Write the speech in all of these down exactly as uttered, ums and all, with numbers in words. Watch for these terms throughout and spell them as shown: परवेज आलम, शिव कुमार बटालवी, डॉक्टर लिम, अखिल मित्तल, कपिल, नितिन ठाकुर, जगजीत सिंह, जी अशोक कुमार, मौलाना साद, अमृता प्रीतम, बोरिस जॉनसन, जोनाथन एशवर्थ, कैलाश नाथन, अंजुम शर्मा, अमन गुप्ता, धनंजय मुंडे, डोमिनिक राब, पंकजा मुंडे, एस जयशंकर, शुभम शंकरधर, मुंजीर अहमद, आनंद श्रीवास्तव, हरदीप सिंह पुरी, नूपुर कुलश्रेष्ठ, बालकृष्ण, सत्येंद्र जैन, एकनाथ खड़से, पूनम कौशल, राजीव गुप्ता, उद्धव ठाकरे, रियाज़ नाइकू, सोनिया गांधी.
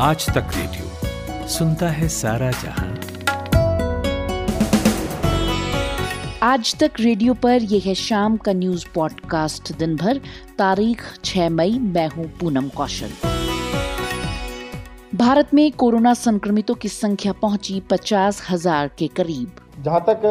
आज तक रेडियो सुनता है सारा जहां। आज तक रेडियो पर यह है शाम का न्यूज पॉडकास्ट दिन भर। तारीख छह मई। मैं हूं पूनम कौशल। भारत में कोरोना संक्रमितों की संख्या पहुंची पचास हजार के करीब। जहां तक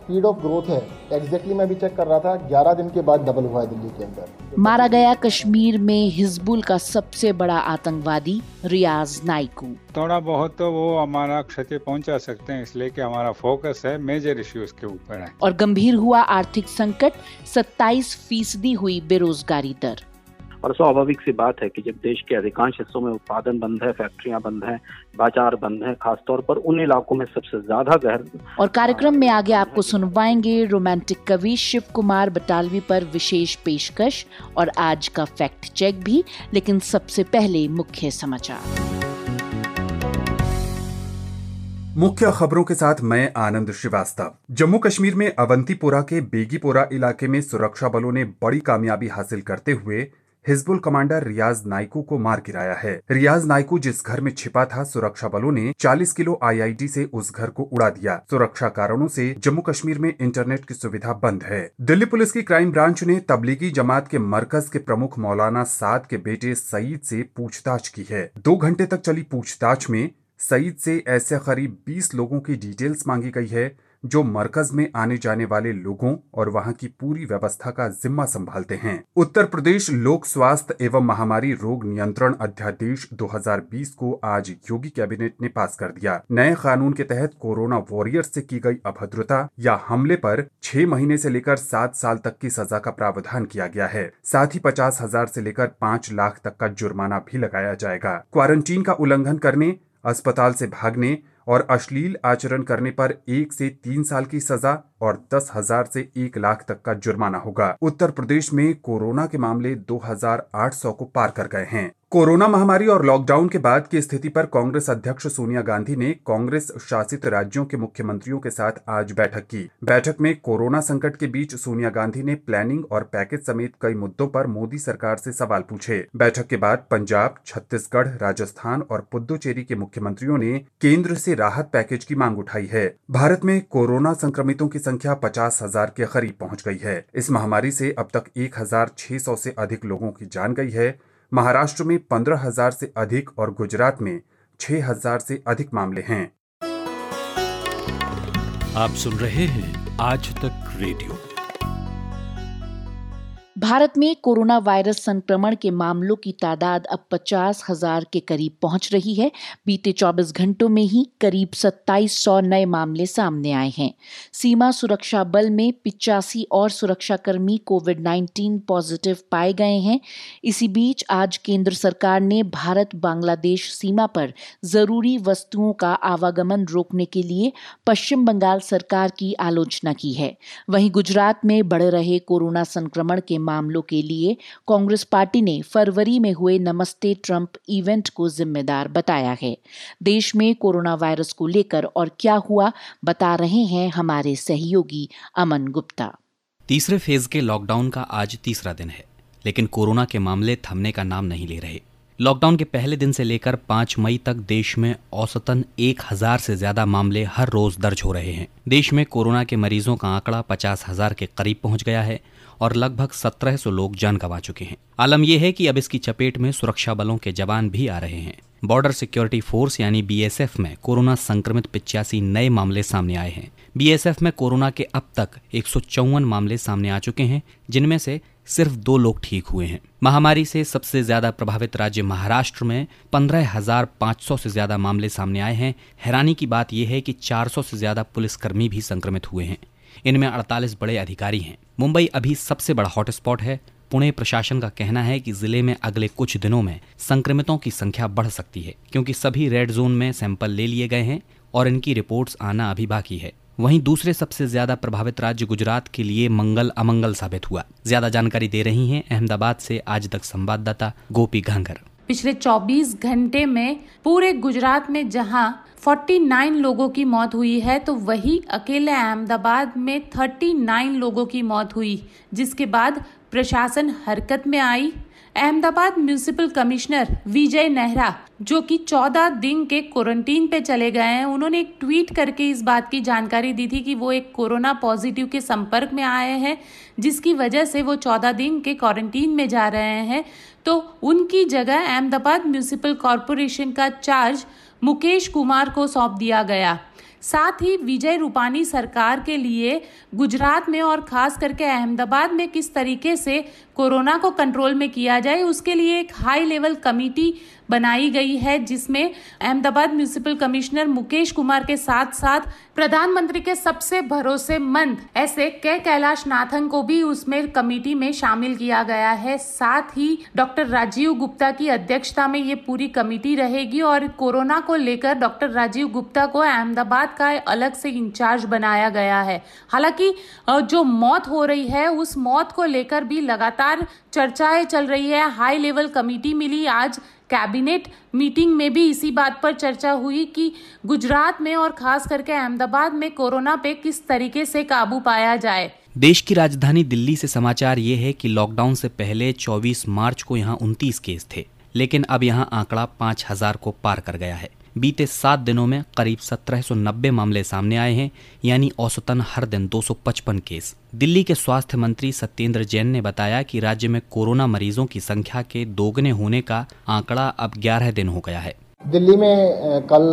स्पीड ऑफ ग्रोथ है, एग्जैक्टली मैं भी चेक कर रहा था, ग्यारह दिन के बाद डबल हुआ है दिल्ली के अंदर। मारा गया कश्मीर में हिजबुल का सबसे बड़ा आतंकवादी रियाज़ नाइकू। थोड़ा बहुत तो वो हमारा क्षति पहुंचा सकते हैं, इसलिए कि हमारा फोकस है मेजर इश्यूज के ऊपर है। और गंभीर हुआ आर्थिक संकट, सत्ताईस फीसदी हुई बेरोजगारी दर। और स्वाभाविक सी बात है कि जब देश के अधिकांश हिस्सों में उत्पादन बंद है, फैक्ट्रियां बंद हैं, बाजार बंद हैं, खासतौर पर उन इलाकों में सबसे ज्यादा गहर। और कार्यक्रम में आगे आपको सुनवाएंगे रोमांटिक कवि शिव कुमार बटालवी पर विशेष पेशकश और आज का फैक्ट चेक भी। लेकिन सबसे पहले मुख्य समाचार। मुख्य खबरों के साथ मैं आनंद श्रीवास्तव। जम्मू कश्मीर में अवंतीपोरा के बेगीपोरा इलाके में सुरक्षा बलों ने बड़ी कामयाबी हासिल करते हुए हिजबुल कमांडर रियाज़ नाइकू को मार गिराया है। रियाज़ नाइकू जिस घर में छिपा था, सुरक्षा बलों ने चालीस किलो आईईडी से उस घर को उड़ा दिया। सुरक्षा कारणों से जम्मू कश्मीर में इंटरनेट की सुविधा बंद है। दिल्ली पुलिस की क्राइम ब्रांच ने तबलीगी जमात के मरकज के प्रमुख मौलाना साद के बेटे सईद से पूछताछ की है। दो घंटे तक चली पूछताछ में सईद से ऐसे करीब बीस लोगों की डिटेल्स मांगी गई है जो मरकज में आने जाने वाले लोगों और वहां की पूरी व्यवस्था का जिम्मा संभालते हैं। उत्तर प्रदेश लोक स्वास्थ्य एवं महामारी रोग नियंत्रण अध्यादेश दो हजार बीस को आज योगी कैबिनेट ने पास कर दिया। नए कानून के तहत कोरोना वॉरियर्स से की गई अभद्रता या हमले पर छह महीने से लेकर सात साल तक की सजा का प्रावधान किया गया है। साथ ही पचास हजार से लेकर पाँच लाख तक का जुर्माना भी लगाया जाएगा। क्वारंटीन का उल्लंघन करने, अस्पताल से भागने और अश्लील आचरण करने पर एक से तीन साल की सजा और दस हजार से एक लाख तक का जुर्माना होगा। उत्तर प्रदेश में कोरोना के मामले दो हजार आठ सौ को पार कर गए हैं। कोरोना महामारी और लॉकडाउन के बाद की स्थिति पर कांग्रेस अध्यक्ष सोनिया गांधी ने कांग्रेस शासित राज्यों के मुख्यमंत्रियों के साथ आज बैठक की। बैठक में कोरोना संकट के बीच सोनिया गांधी ने प्लानिंग और पैकेज समेत कई मुद्दों पर मोदी सरकार से सवाल पूछे। बैठक के बाद पंजाब, छत्तीसगढ़, राजस्थान और पुदुचेरी के मुख्यमंत्रियों ने केंद्र से राहत पैकेज की मांग उठाई है। भारत में कोरोना संक्रमितों की संख्या पचास हजार के करीब पहुँच गई है। इस महामारी से अब तक एक हजार छह सौ से अधिक लोगों की जान गई है। महाराष्ट्र में पंद्रह हजार से अधिक और गुजरात में छह हजार से अधिक मामले हैं। आप सुन रहे हैं आज तक रेडियो। भारत में कोरोना वायरस संक्रमण के मामलों की तादाद अब पचास हजार के करीब पहुंच रही है। बीते चौबीस घंटों में ही करीब सत्ताईस सौ नए मामले सामने आए हैं। सीमा सुरक्षा बल में पिचासी और सुरक्षाकर्मी कोविड उन्नीस पॉजिटिव पाए गए हैं। इसी बीच आज केंद्र सरकार ने भारत बांग्लादेश सीमा पर जरूरी वस्तुओं का आवागमन रोकने के लिए पश्चिम बंगाल सरकार की आलोचना की है। वहीं गुजरात में बढ़ रहे कोरोना संक्रमण के मामलों के लिए कांग्रेस पार्टी ने फरवरी में हुए नमस्ते ट्रंप इवेंट को जिम्मेदार बताया है। देश में कोरोना वायरस को लेकर और क्या हुआ बता रहे हैं हमारे सहयोगी अमन गुप्ता। तीसरे फेज के लॉकडाउन का आज तीसरा दिन है, लेकिन कोरोना के मामले थमने का नाम नहीं ले रहे। लॉकडाउन के पहले दिन से लेकर पाँच मई तक देश में औसतन एक हजार से ज्यादा मामले हर रोज दर्ज हो रहे हैं। देश में कोरोना के मरीजों का आंकड़ा पचास हजार के करीब पहुंच गया है और लगभग सत्रह सौ लोग जान गंवा चुके हैं। आलम यह है कि अब इसकी चपेट में सुरक्षा बलों के जवान भी आ रहे हैं। बॉर्डर सिक्योरिटी फोर्स यानी बीएसएफ में कोरोना संक्रमित पिचासी नए मामले सामने आए हैं। बीएसएफ में कोरोना के अब तक एक सौ चौवन मामले सामने आ चुके हैं, जिनमें से सिर्फ दो लोग ठीक हुए हैं। महामारी से सबसे ज्यादा प्रभावित राज्य महाराष्ट्र में पंद्रह हजार पाँच सौ से ज्यादा मामले सामने आए हैं। हैरानी की बात यह है कि चार सौ से ज्यादा पुलिसकर्मी भी संक्रमित हुए हैं। इनमें अड़तालीस बड़े अधिकारी हैं। मुंबई अभी सबसे बड़ा हॉटस्पॉट है। पुणे प्रशासन का कहना है कि जिले में अगले कुछ दिनों में संक्रमितों की संख्या बढ़ सकती है, क्योंकि सभी रेड जोन में सैंपल ले लिए गए हैं और इनकी रिपोर्ट्स आना अभी बाकी है। वहीं दूसरे सबसे ज्यादा प्रभावित राज्य गुजरात के लिए मंगल अमंगल साबित हुआ। ज्यादा जानकारी दे रही हैं अहमदाबाद से आज तक संवाददाता गोपी गांगर। पिछले चौबीस घंटे में पूरे गुजरात में जहां उनचास लोगों की मौत हुई है, तो वहीं अकेले अहमदाबाद में उनतालीस लोगों की मौत हुई, जिसके बाद प्रशासन हरकत में आई। अहमदाबाद म्यूनिसिपल कमिश्नर विजय नेहरा, जो कि चौदह दिन के क्वारंटीन पे चले गए हैं, उन्होंने एक ट्वीट करके इस बात की जानकारी दी थी कि वो एक कोरोना पॉजिटिव के संपर्क में आए हैं, जिसकी वजह से वो चौदह दिन के क्वारंटीन में जा रहे हैं। तो उनकी जगह अहमदाबाद म्यूनिसिपल कॉरपोरेशन का चार्ज मुकेश कुमार को सौंप दिया गया। साथ ही विजय रूपानी सरकार के लिए गुजरात में और खास करके अहमदाबाद में किस तरीके से कोरोना को कंट्रोल में किया जाए, उसके लिए एक हाई लेवल कमेटी बनाई गई है, जिसमें अहमदाबाद म्यूनिसिपल कमिश्नर मुकेश कुमार के साथ साथ प्रधानमंत्री के सबसे भरोसेमंद ऐसे के कैलाश नाथन को भी उसमें कमेटी में शामिल किया गया है। साथ ही डॉक्टर राजीव गुप्ता की अध्यक्षता में ये पूरी कमेटी रहेगी और कोरोना को लेकर डॉक्टर राजीव गुप्ता को अहमदाबाद का अलग से इंचार्ज बनाया गया है। हालांकि जो मौत हो रही है, उस मौत को लेकर भी लगातार चर्चाएं चल रही है। हाई लेवल कमेटी मिली, आज कैबिनेट मीटिंग में भी इसी बात पर चर्चा हुई कि गुजरात में और खास करके अहमदाबाद में कोरोना पे किस तरीके से काबू पाया जाए। देश की राजधानी दिल्ली से समाचार ये है कि लॉकडाउन से पहले चौबीस मार्च को यहाँ उनतीस केस थे, लेकिन अब यहाँ आंकड़ा पाँच हज़ार को पार कर गया है। बीते सात दिनों में करीब सत्रह सौ नब्बे मामले सामने आए हैं, यानी औसतन हर दिन दो सौ पचपन केस। दिल्ली के स्वास्थ्य मंत्री सत्येंद्र जैन ने बताया कि राज्य में कोरोना मरीजों की संख्या के दोगुने होने का आंकड़ा अब ग्यारह दिन हो गया है। दिल्ली में कल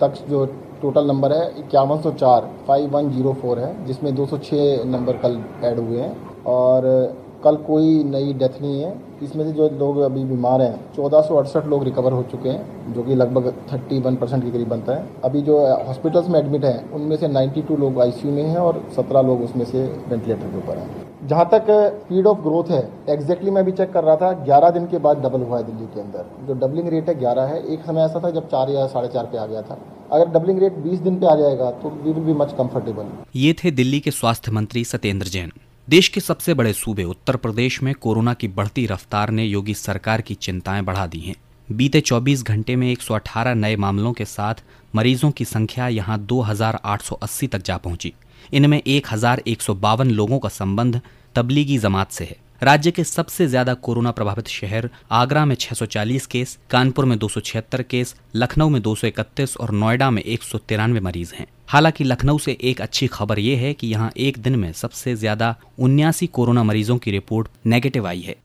तक जो टोटल नंबर है इक्यावन सौ चार इक्यावन सौ चार है, जिसमें दो सौ छह नंबर कल ऐड हुए हैं और कल कोई नई डेथ नहीं है। इसमें से जो लोग अभी बीमार हैं, चौदह सौ अड़सठ लोग रिकवर हो चुके हैं, जो कि लगभग इकतीस परसेंट के करीब बनता है। अभी जो हॉस्पिटल्स में एडमिट हैं, उनमें से बानवे लोग आईसीयू में हैं और सत्रह लोग उसमें से वेंटिलेटर के ऊपर हैं। जहाँ तक स्पीड ऑफ ग्रोथ है, एग्जैक्टली मैं भी चेक कर रहा था, ग्यारह दिन के बाद डबल हुआ है दिल्ली के अंदर। जो डबलिंग रेट है ग्यारह है, एक समय ऐसा था जब चार या साढ़े चार पे आ गया था। अगर डबलिंग रेट बीस दिन पे आ जाएगा तो we will be much comfortable. ये थे दिल्ली के स्वास्थ्य मंत्री सत्येंद्र जैन। देश के सबसे बड़े सूबे उत्तर प्रदेश में कोरोना की बढ़ती रफ्तार ने योगी सरकार की चिंताएं बढ़ा दी हैं। बीते चौबीस घंटे में एक सौ अठारह नए मामलों के साथ मरीजों की संख्या यहां दो हज़ार आठ सौ अस्सी तक जा पहुंची। इनमें एक हज़ार एक सौ बावन लोगों का संबंध तबलीगी जमात से है। राज्य के सबसे ज्यादा कोरोना प्रभावित शहर आगरा में छह सौ चालीस केस, कानपुर में दो सौ छिहत्तर केस, लखनऊ में दो सौ इकतीस और नोएडा में एक सौ तिरानवे मरीज हैं। हालांकि लखनऊ से एक अच्छी खबर ये है कि यहाँ एक दिन में सबसे ज्यादा उन्यासी कोरोना मरीजों की रिपोर्ट नेगेटिव आई है।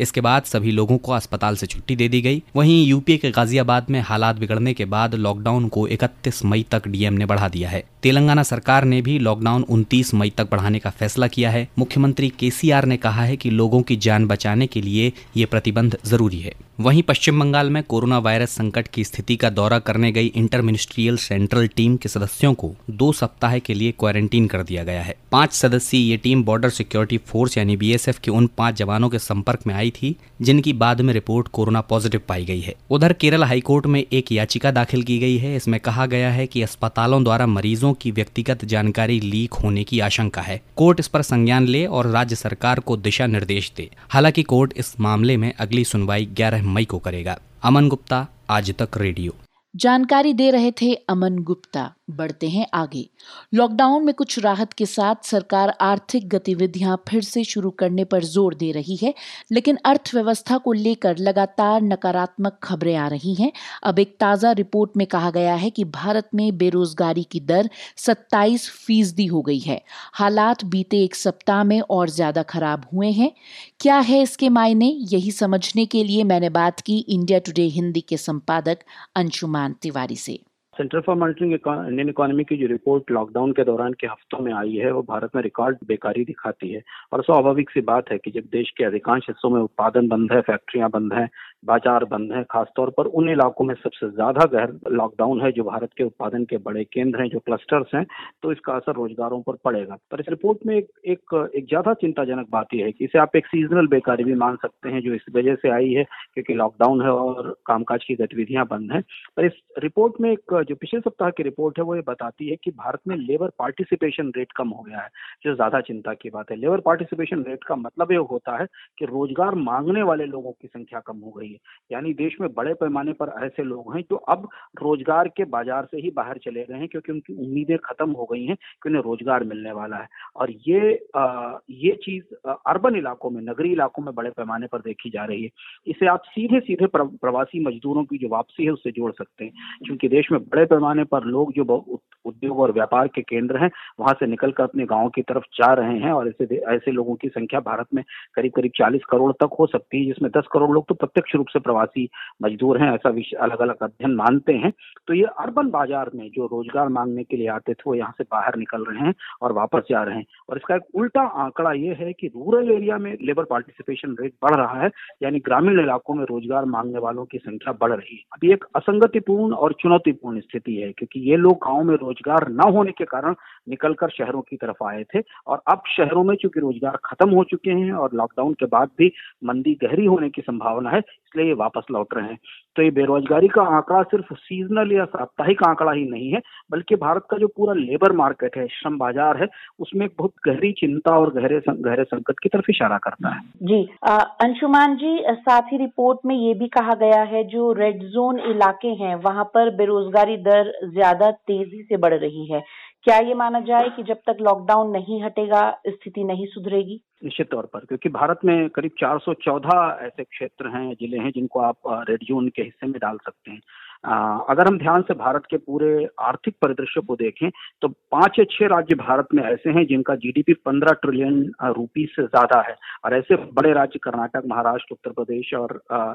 इसके बाद सभी लोगों को अस्पताल से छुट्टी दे दी गई। वहीं यूपी के गाजियाबाद में हालात बिगड़ने के बाद लॉकडाउन को इकतीस मई तक डीएम ने बढ़ा दिया है। तेलंगाना सरकार ने भी लॉकडाउन उनतीस मई तक बढ़ाने का फैसला किया है। मुख्यमंत्री केसीआर ने कहा है कि लोगों की जान बचाने के लिए ये प्रतिबंध जरूरी है। वहीं पश्चिम बंगाल में कोरोना वायरस संकट की स्थिति का दौरा करने गई इंटर मिनिस्ट्रियल सेंट्रल टीम के सदस्यों को दो सप्ताह के लिए क्वारंटीन कर दिया गया है। पांच सदस्यीय ये टीम बॉर्डर सिक्योरिटी फोर्स यानी बीएसएफ के उन पांच जवानों के संपर्क में आई थी, जिनकी बाद में रिपोर्ट कोरोना पॉजिटिव पाई गई है। उधर केरल हाईकोर्ट में एक याचिका दाखिल की गई है। इसमें कहा गया है कि अस्पतालों द्वारा मरीजों की व्यक्तिगत जानकारी लीक होने की आशंका है। कोर्ट इस पर संज्ञान ले और राज्य सरकार को दिशा निर्देश दे। हालांकि कोर्ट इस मामले में अगली सुनवाई ग्यारह मई को करेगा। अमन गुप्ता, आज तक रेडियो। जानकारी दे रहे थे अमन गुप्ता। बढ़ते हैं आगे। लॉकडाउन में कुछ राहत के साथ सरकार आर्थिक गतिविधियां फिर से शुरू करने पर जोर दे रही है, लेकिन अर्थव्यवस्था को लेकर लगातार नकारात्मक खबरें आ रही हैं। अब एक ताज़ा रिपोर्ट में कहा गया है कि भारत में बेरोजगारी की दर सत्ताईस फीसदी हो गई है। हालात बीते एक सप्ताह में और ज़्यादा खराब हुए हैं। क्या है इसके मायने, यही समझने के लिए मैंने बात की इंडिया टुडे हिंदी के संपादक अंशुमान तिवारी से। Centre for monitoring Indian economy की जो रिपोर्ट लॉकडाउन के दौरान के हफ्तों में आई है, वो भारत में रिकॉर्ड बेकारी दिखाती है। और स्वाभाविक सी बात है कि जब देश के अधिकांश हिस्सों में उत्पादन बंद है, फैक्ट्रियां बंद हैं, बाजार बंद है, खासतौर पर उन इलाकों में सबसे ज्यादा गहरा लॉकडाउन है जो भारत के उत्पादन के बड़े केंद्र हैं, जो क्लस्टर्स हैं, तो इसका असर रोजगारों पर पड़ेगा। पर इस रिपोर्ट में एक एक, एक ज्यादा चिंताजनक बात यह है कि इसे आप एक सीजनल बेकारी भी मान सकते हैं, जो इस वजह से आई है क्योंकि लॉकडाउन है और कामकाज की गतिविधियां बंद हैं। पर इस रिपोर्ट में एक जो पिछले सप्ताह की रिपोर्ट है, वो ये बताती है कि भारत में लेबर पार्टिसिपेशन रेट कम हो गया है, जो ज्यादा चिंता की बात है। लेबर पार्टिसिपेशन रेट का मतलब ये होता है कि रोजगार मांगने वाले लोगों की संख्या कम हो गई है। है। यानी देश में बड़े पैमाने पर ऐसे लोग हैं जो अब रोजगार के बाजार से ही बाहर चले गए हैं, क्योंकि उनकी उम्मीदें खत्म हो गई हैं कि उन्हें रोजगार मिलने वाला है। और ये आ, ये चीज अर्बन इलाकों में, नगरीय इलाकों में बड़े पैमाने पर देखी जा रही है। इसे आप सीधे सीधे प्रवासी मजदूरों की जो वापसी है उससे जोड़ सकते हैं, क्योंकि देश में बड़े पैमाने पर लोग जो उद्योग और व्यापार के केंद्र हैं वहां से निकलकर अपने गाँव की तरफ जा रहे हैं। और ऐसे ऐसे लोगों की संख्या भारत में करीब करीब चालीस करोड़ तक हो सकती है, जिसमें दस करोड़ लोग तो प्रत्यक्ष रूप से प्रवासी मजदूर हैं, ऐसा अलग अलग अध्ययन मानते हैं। तो ये अर्बन बाजार में जो रोजगार मांगने के लिए आते थे वो यहाँ से बाहर निकल रहे हैं और वापस जा रहे हैं। और इसका एक उल्टा आंकड़ा ये है कि रूरल एरिया में लेबर पार्टिसिपेशन रेट बढ़ रहा है, यानी ग्रामीण इलाकों में रोजगार मांगने वालों की संख्या बढ़ रही है। अभी एक असंगतिपूर्ण और चुनौतीपूर्ण स्थिति है, क्योंकि ये लोग गाँव में रोजगार न होने के कारण निकलकर शहरों की तरफ आए थे, और अब शहरों में चूंकि रोजगार खत्म हो चुके हैं और लॉकडाउन के बाद भी मंदी गहरी होने की संभावना है, इसलिए ये वापस लौट रहे हैं। तो ये बेरोजगारी का आंकड़ा सिर्फ सीजनल या साप्ताहिक आंकड़ा ही नहीं है, बल्कि भारत का जो पूरा लेबर मार्केट है, श्रम बाजार है, उसमें एक बहुत गहरी चिंता और गहरे गहरे संकट की तरफ इशारा करता है। जी अंशुमान जी, साथ ही रिपोर्ट में ये भी कहा गया है जो रेड जोन इलाके हैं वहाँ पर बेरोजगारी दर ज्यादा तेजी से बढ़ रही है। क्या ये माना जाए कि जब तक लॉकडाउन नहीं हटेगा स्थिति नहीं सुधरेगी? निश्चित तौर पर, क्योंकि भारत में करीब चार सौ चौदह ऐसे क्षेत्र हैं, जिले हैं जिनको आप रेड जोन के हिस्से में डाल सकते हैं। आ, अगर हम ध्यान से भारत के पूरे आर्थिक परिदृश्य को देखें तो पांच या छह राज्य भारत में ऐसे हैं जिनका जीडीपी पंद्रह ट्रिलियन रुपीस से ज्यादा है, और ऐसे बड़े राज्य कर्नाटक, महाराष्ट्र, उत्तर प्रदेश और आ,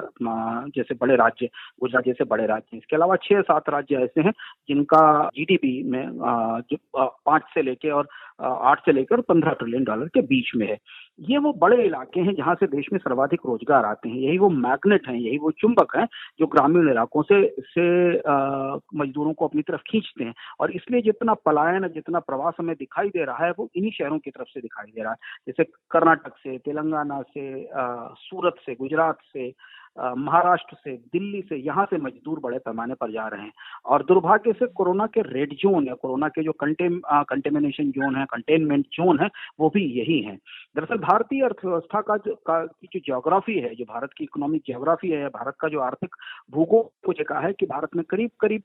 जैसे बड़े राज्य, गुजरात जैसे बड़े राज्य। इसके अलावा छह सात राज्य ऐसे हैं जिनका जीडीपी में पांच से लेकर और आठ से लेकर पंद्रह ट्रिलियन डॉलर के बीच में है। ये वो बड़े इलाके हैं जहाँ से देश में सर्वाधिक रोजगार आते हैं, यही वो मैग्नेट हैं, यही वो चुंबक हैं जो ग्रामीण इलाकों से से आ, मजदूरों को अपनी तरफ खींचते हैं। और इसलिए जितना पलायन, जितना प्रवास हमें दिखाई दे रहा है वो इन्हीं शहरों की तरफ से दिखाई दे रहा है, जैसे कर्नाटक से, तेलंगाना से, आ, सूरत से, गुजरात से, महाराष्ट्र से, दिल्ली से, यहाँ से मजदूर बड़े पैमाने पर जा रहे हैं। और दुर्भाग्य से कोरोना के रेड जोन या कोरोना के जो कंटेम कंटेमिनेशन जोन है, कंटेनमेंट जोन है, वो भी यही है। दरअसल भारतीय अर्थव्यवस्था का जो का, की जो ज्योग्राफी है, जो भारत की इकोनॉमिक ज्योग्राफी है, भारत का जो आर्थिक भूगोल को देखा है कि भारत में करीब करीब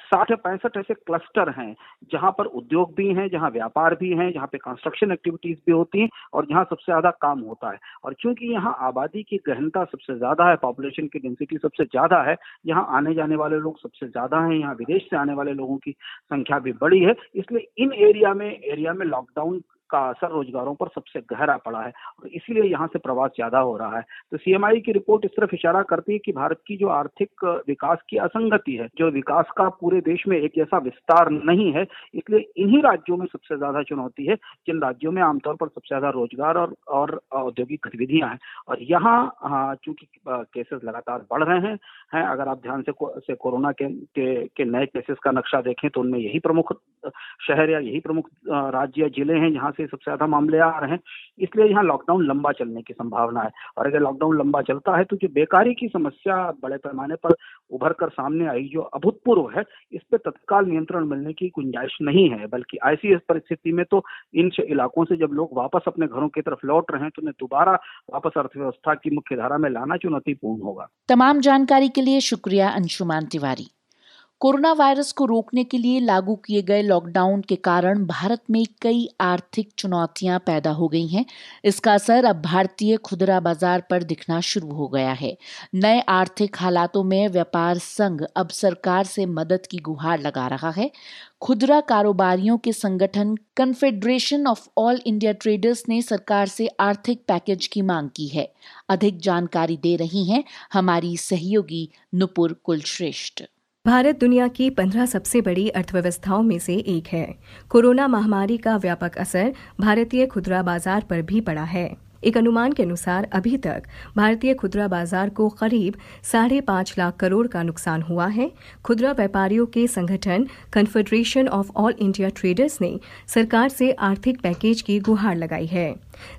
साठ या पैंसठ ऐसे क्लस्टर हैं जहां पर उद्योग भी हैं, जहां व्यापार भी हैं, जहां पे कंस्ट्रक्शन एक्टिविटीज भी होती हैं और जहां सबसे ज्यादा काम होता है। और चूंकि यहां आबादी की घनता सबसे ज्यादा है, पॉपुलेशन की डेंसिटी सबसे ज्यादा है, यहां आने जाने वाले लोग सबसे ज्यादा हैं, यहाँ विदेश से आने वाले लोगों की संख्या भी बड़ी है, इसलिए इन एरिया में एरिया में लॉकडाउन का असर रोजगारों पर सबसे गहरा पड़ा है और इसीलिए यहाँ से प्रवास ज्यादा हो रहा है। तो सीएमआई की रिपोर्ट इस तरफ इशारा करती है कि भारत की जो आर्थिक विकास की असंगति है, जो विकास का पूरे देश में एक जैसा विस्तार नहीं है, इसलिए इन्हीं राज्यों में सबसे ज्यादा चुनौती है जिन राज्यों में आमतौर पर सबसे ज्यादा रोजगार और और औद्योगिक गतिविधियां हैं। और यहाँ चूंकि केसेस लगातार बढ़ रहे हैं, है, अगर आप ध्यान से, को, से कोरोना के, के, के नए केसेस का नक्शा देखें तो उनमें यही प्रमुख शहर या यही प्रमुख राज्य या जिले हैं जहाँ सबसे ज्यादा मामले आ रहे हैं, इसलिए यहाँ लॉकडाउन लंबा चलने की संभावना है। और अगर लॉकडाउन लंबा चलता है तो जो बेकारी की समस्या बड़े पैमाने पर उभर कर सामने आई, जो अभूतपूर्व है, इस पर तत्काल नियंत्रण मिलने की गुंजाइश नहीं है, बल्कि ऐसी परिस्थिति में तो इन इलाकों से जब लोग वापस अपने घरों की तरफ लौट रहे हैं तो उन्हें दोबारा वापस अर्थव्यवस्था की मुख्य धारा में लाना चुनौतीपूर्ण होगा। तमाम जानकारी के लिए शुक्रिया अंशुमान तिवारी। कोरोना वायरस को रोकने के लिए लागू किए गए लॉकडाउन के कारण भारत में कई आर्थिक चुनौतियां पैदा हो गई हैं। इसका असर अब भारतीय खुदरा बाजार पर दिखना शुरू हो गया है। नए आर्थिक हालातों में व्यापार संघ अब सरकार से मदद की गुहार लगा रहा है। खुदरा कारोबारियों के संगठन confederation of all India traders ने सरकार से आर्थिक पैकेज की मांग की है। अधिक जानकारी दे रही हैं हमारी सहयोगी नूपुर कुलश्रेष्ठ। भारत दुनिया की पंद्रह सबसे बड़ी अर्थव्यवस्थाओं में से एक है। कोरोना महामारी का व्यापक असर भारतीय खुदरा बाजार पर भी पड़ा है। एक अनुमान के अनुसार अभी तक भारतीय खुदरा बाजार को करीब साढ़े पांच लाख करोड़ का नुकसान हुआ है। खुदरा व्यापारियों के संगठन confederation of all India traders ने सरकार से आर्थिक पैकेज की गुहार लगाई है।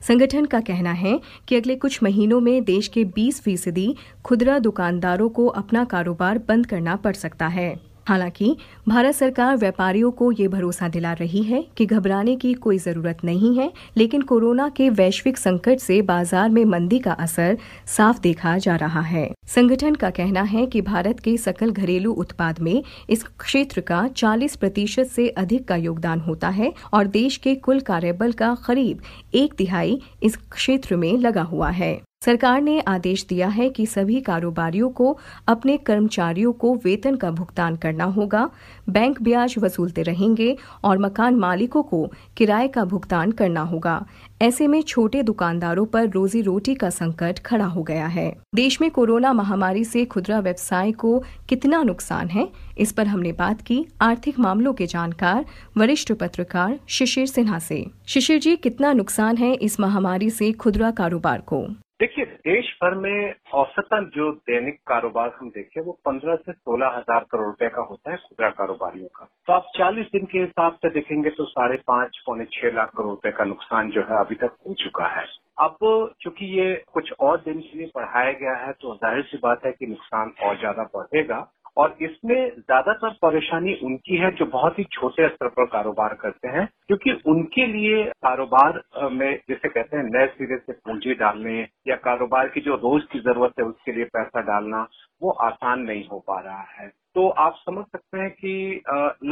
संगठन का कहना है कि अगले कुछ महीनों में देश के बीस फीसदी खुदरा दुकानदारों को अपना कारोबार बंद करना पड़ सकता है। हालांकि भारत सरकार व्यापारियों को ये भरोसा दिला रही है कि घबराने की कोई जरूरत नहीं है, लेकिन कोरोना के वैश्विक संकट से बाजार में मंदी का असर साफ देखा जा रहा है। संगठन का कहना है कि भारत के सकल घरेलू उत्पाद में इस क्षेत्र का चालीस प्रतिशत से अधिक का योगदान होता है और देश के कुल कार्यबल का करीब एक तिहाई इस क्षेत्र में लगा हुआ है। सरकार ने आदेश दिया है कि सभी कारोबारियों को अपने कर्मचारियों को वेतन का भुगतान करना होगा, बैंक ब्याज वसूलते रहेंगे और मकान मालिकों को किराए का भुगतान करना होगा। ऐसे में छोटे दुकानदारों पर रोजी रोटी का संकट खड़ा हो गया है। देश में कोरोना महामारी से खुदरा व्यवसाय को कितना नुकसान है, इस पर हमने बात की आर्थिक मामलों के जानकार वरिष्ठ पत्रकार शिशिर सिन्हा से। शिशिर जी, कितना नुकसान है इस महामारी से खुदरा कारोबार को? देखिए, देश भर में औसतन जो दैनिक कारोबार हम देखें वो पंद्रह से सोलह हजार करोड़ रुपए का होता है खुदरा कारोबारियों का। तो आप चालीस दिन के हिसाब से देखेंगे तो साढ़े पांच पौने छह लाख करोड़ रुपए का नुकसान जो है अभी तक हो चुका है। अब चूंकि ये कुछ और दिन के लिए बढ़ाया गया है तो जाहिर सी बात है कि नुकसान और ज्यादा बढ़ेगा और इसमें ज्यादातर परेशानी उनकी है जो बहुत ही छोटे स्तर पर कारोबार करते हैं, क्योंकि उनके लिए कारोबार में जैसे कहते हैं नए सिरे से पूंजी डालने या कारोबार की जो रोज की जरूरत है उसके लिए पैसा डालना वो आसान नहीं हो पा रहा है। तो आप समझ सकते हैं कि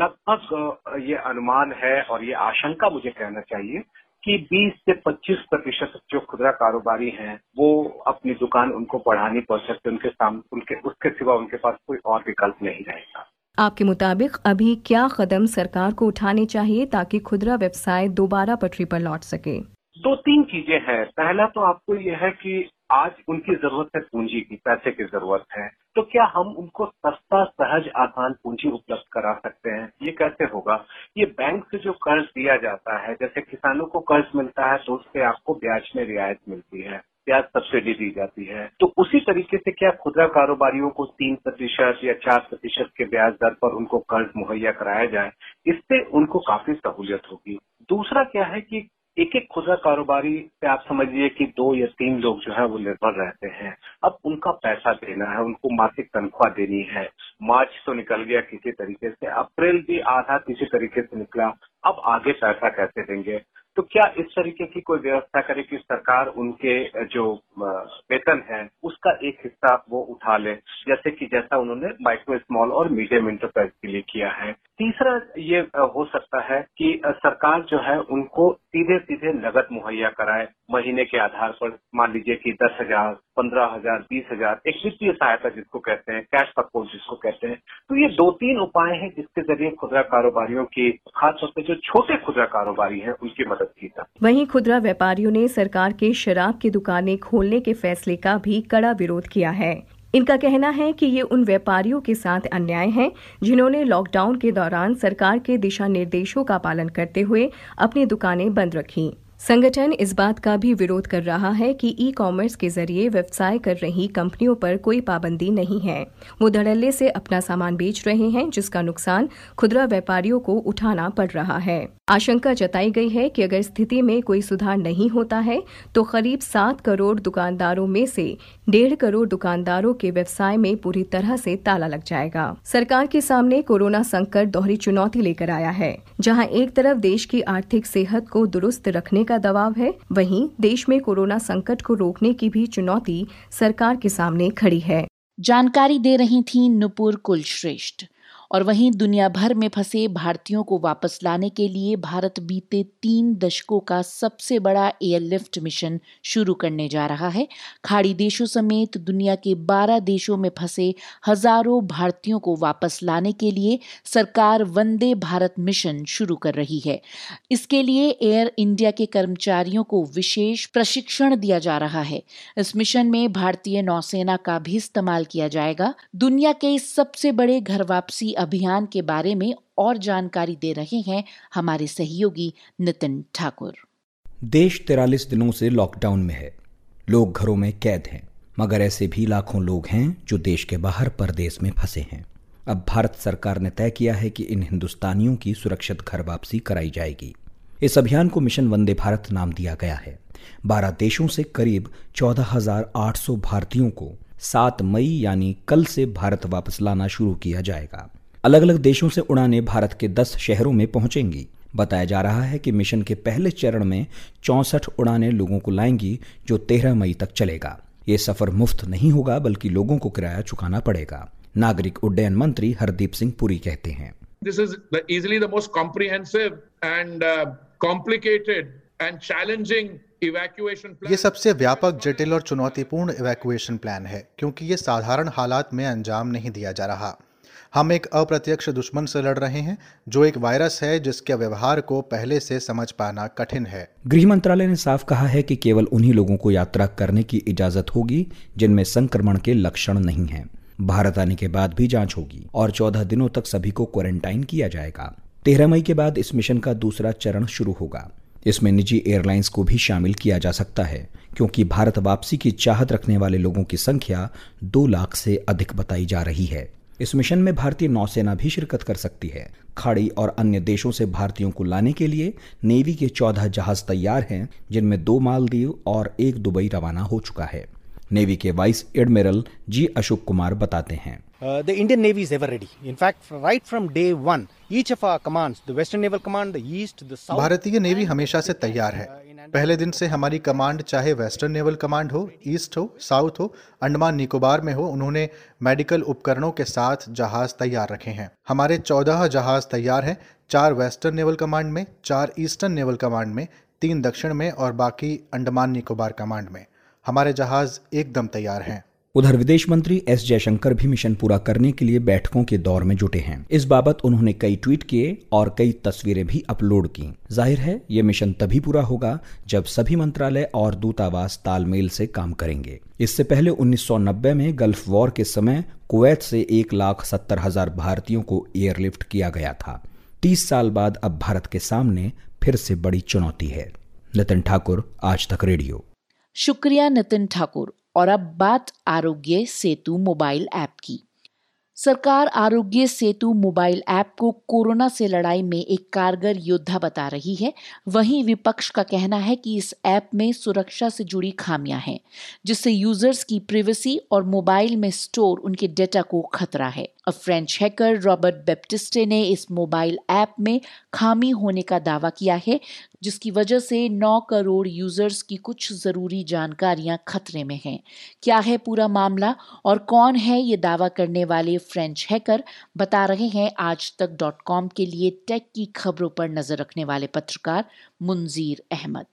लगभग ये अनुमान है और ये आशंका मुझे कहना चाहिए कि बीस से पच्चीस प्रतिशत जो खुदरा कारोबारी हैं वो अपनी दुकान उनको बढ़ानी पड़ सकती है, उनके सामने उनके उसके सिवा उनके पास कोई और विकल्प नहीं रहेगा। आपके मुताबिक अभी क्या कदम सरकार को उठाने चाहिए ताकि खुदरा व्यवसाय दोबारा पटरी पर लौट सके? दो तीन चीजें हैं। पहला तो आपको यह है कि आज उनकी जरूरत है पूंजी की, पैसे की जरूरत है, तो क्या हम उनको सस्ता सहज आसान पूंजी उपलब्ध करा सकते हैं? ये कैसे होगा? ये बैंक से जो कर्ज दिया जाता है, जैसे किसानों को कर्ज मिलता है तो उस पर आपको ब्याज में रियायत मिलती है, ब्याज सब्सिडी दी जाती है, तो उसी तरीके से क्या खुदरा कारोबारियों को तीन प्रतिशत या चार प्रतिशत के ब्याज दर पर उनको कर्ज मुहैया कराया जाए, इससे उनको काफी सहूलियत होगी। दूसरा क्या है कि एक एक खुदरा कारोबारी पे आप समझिए कि दो या तीन लोग जो है वो निर्भर रहते हैं। अब उनका पैसा देना है, उनको मासिक तनख्वाह देनी है, मार्च तो निकल गया किसी तरीके से, अप्रैल भी आधा किसी तरीके से निकला, अब आगे पैसा कैसे देंगे? तो क्या इस तरीके की कोई व्यवस्था करे कि सरकार उनके जो वेतन है उसका एक हिस्सा वो उठा ले, जैसे कि जैसा उन्होंने माइक्रो स्मॉल और मीडियम इंटरप्राइज के लिए किया है। तीसरा ये हो सकता है कि सरकार जो है उनको सीधे सीधे नगद मुहैया कराए महीने के आधार पर, मान लीजिए कि दस हजार पंद्रह हजार बीस हजार एक वित्तीय सहायता जिसको कहते हैं, कैश सपोर्ट जिसको कहते हैं। तो ये दो तीन उपाय हैं जिसके जरिए खुदरा कारोबारियों की, खासतौर पर जो छोटे खुदरा कारोबारी हैं, उनकी मदद। वहीं खुदरा व्यापारियों ने सरकार के शराब की दुकानें खोलने के फैसले का भी कड़ा विरोध किया है। इनका कहना है कि ये उन व्यापारियों के साथ अन्याय है जिन्होंने लॉकडाउन के दौरान सरकार के दिशा निर्देशों का पालन करते हुए अपनी दुकानें बंद रखी। संगठन इस बात का भी विरोध कर रहा है कि ई कॉमर्स के जरिए व्यवसाय कर रही कंपनियों पर कोई पाबंदी नहीं है, वो धड़ल्ले से अपना सामान बेच रहे हैं जिसका नुकसान खुदरा व्यापारियों को उठाना पड़ रहा है। आशंका जताई गई है कि अगर स्थिति में कोई सुधार नहीं होता है तो करीब सात करोड़ दुकानदारों में से डेढ़ करोड़ दुकानदारों के व्यवसाय में पूरी तरह से ताला लग जाएगा। सरकार के सामने कोरोना संकट दोहरी चुनौती लेकर आया है, जहां एक तरफ देश की आर्थिक सेहत को दुरुस्त रखने का दबाव है, वहीं देश में कोरोना संकट को रोकने की भी चुनौती सरकार के सामने खड़ी है। जानकारी दे रही थी नूपुर कुलश्रेष्ठ। और वहीं दुनिया भर में फंसे भारतीयों को वापस लाने के लिए भारत बीते तीन दशकों का सबसे बड़ा एयरलिफ्ट मिशन शुरू करने जा रहा है। खाड़ी देशों समेत दुनिया के बारह देशों में फंसे हजारों भारतीयों को वापस लाने के लिए सरकार वंदे भारत मिशन शुरू कर रही है। इसके लिए एयर इंडिया के कर्मचारियों को विशेष प्रशिक्षण दिया जा रहा है। इस मिशन में भारतीय नौसेना का भी इस्तेमाल किया जाएगा। दुनिया के इस सबसे बड़े घर वापसी अभियान के बारे में और जानकारी दे रहे हैं हमारे सहयोगी नितिन ठाकुर। देश तिरालीस दिनों से लॉकडाउन में है, लोग घरों में कैद हैं, मगर ऐसे भी लाखों लोग हैं जो देश के बाहर परदेश में फंसे हैं। अब भारत सरकार ने तय किया है कि इन हिंदुस्तानियों की सुरक्षित घर वापसी कराई जाएगी। इस अभियान को मिशन वंदे भारत नाम दिया गया है। बारह देशों से करीब चौदह हजार आठ सौ भारतीयों को सात मई यानी कल से भारत वापस लाना शुरू किया जाएगा। अलग अलग देशों से उड़ानें भारत के दस शहरों में पहुंचेंगी। बताया जा रहा है कि मिशन के पहले चरण में चौंसठ उड़ानें लोगों को लाएंगी, जो तेरह मई तक चलेगा। ये सफर मुफ्त नहीं होगा, बल्कि लोगों को किराया चुकाना पड़ेगा। नागरिक उड्डयन मंत्री हरदीप सिंह पुरी कहते हैं, this is easily the most comprehensive and complicated and challenging evacuation plan. ये सबसे व्यापक, जटिल और चुनौतीपूर्ण इवैक्यूएशन प्लान है, क्योंकि ये साधारण हालात में अंजाम नहीं दिया जा रहा। हम एक अप्रत्यक्ष दुश्मन से लड़ रहे हैं, जो एक वायरस है जिसके व्यवहार को पहले से समझ पाना कठिन है। गृह मंत्रालय ने साफ कहा है कि केवल उन्हीं लोगों को यात्रा करने की इजाजत होगी जिनमें संक्रमण के लक्षण नहीं हैं। भारत आने के बाद भी जांच होगी और चौदह दिनों तक सभी को क्वारंटाइन किया जाएगा। तेरह मई के बाद इस मिशन का दूसरा चरण शुरू होगा। इसमें निजी एयरलाइंस को भी शामिल किया जा सकता है, क्योंकि भारत वापसी की चाहत रखने वाले लोगों की संख्या दो लाख से अधिक बताई जा रही है। इस मिशन में भारतीय नौसेना भी शिरकत कर सकती है। खाड़ी और अन्य देशों से भारतीयों को लाने के लिए नेवी के चौदह जहाज तैयार हैं, जिनमें दो मालदीव और एक दुबई रवाना हो चुका है। नेवी के vice admiral जी अशोक कुमार बताते हैं, the Indian navy is ever ready. In fact right from day one each of our commands, the western naval command, the east, the south. भारतीय नेवी हमेशा से तैयार है। पहले दिन से हमारी कमांड, चाहे वेस्टर्न नेवल कमांड हो, ईस्ट हो, साउथ हो, अंडमान निकोबार में हो, उन्होंने मेडिकल उपकरणों के साथ जहाज तैयार रखे हैं। हमारे चौदह जहाज तैयार हैं, चार वेस्टर्न नेवल कमांड में, चार ईस्टर्न नेवल कमांड में, तीन दक्षिण में और बाकी अंडमान निकोबार कमांड में। हमारे जहाज एकदम तैयार हैं। उधर विदेश मंत्री एस जयशंकर भी मिशन पूरा करने के लिए बैठकों के दौर में जुटे हैं। इस बाबत उन्होंने कई ट्वीट किए और कई तस्वीरें भी अपलोड की। जाहिर है ये मिशन तभी पूरा होगा जब सभी मंत्रालय और दूतावास तालमेल से काम करेंगे। इससे पहले उन्नीस सौ नब्बे में गल्फ वॉर के समय कुवैत से एक लाख सत्तर हजार भारतीयों को एयरलिफ्ट किया गया था। तीस साल बाद अब भारत के सामने फिर से बड़ी चुनौती है। नितिन ठाकुर, आज तक रेडियो। शुक्रिया नितिन ठाकुर। और अब बात आरोग्य सेतु मोबाइल ऐप की। सरकार आरोग्य सेतु मोबाइल ऐप को कोरोना से लड़ाई में एक कारगर योद्धा बता रही है। वहीं विपक्ष का कहना है कि इस ऐप में सुरक्षा से जुड़ी खामियां हैं, जिससे यूजर्स की प्रिवेसी और मोबाइल में स्टोर उनके डेटा को खतरा है। अब फ्रेंच हैकर रॉबर्ट बेप्टिस्ट ने इस मोबाइल ऐप में खामी होने का दावा किया है, जिसकी वजह से नौ करोड़ यूजर्स की कुछ जरूरी जानकारियां खतरे में हैं। क्या है पूरा मामला और कौन है ये दावा करने वाले फ्रेंच हैकर, बता रहे हैं आज तक डॉट कॉम के लिए टेक की खबरों पर नजर रखने वाले पत्रकार मुंजीर अहमद।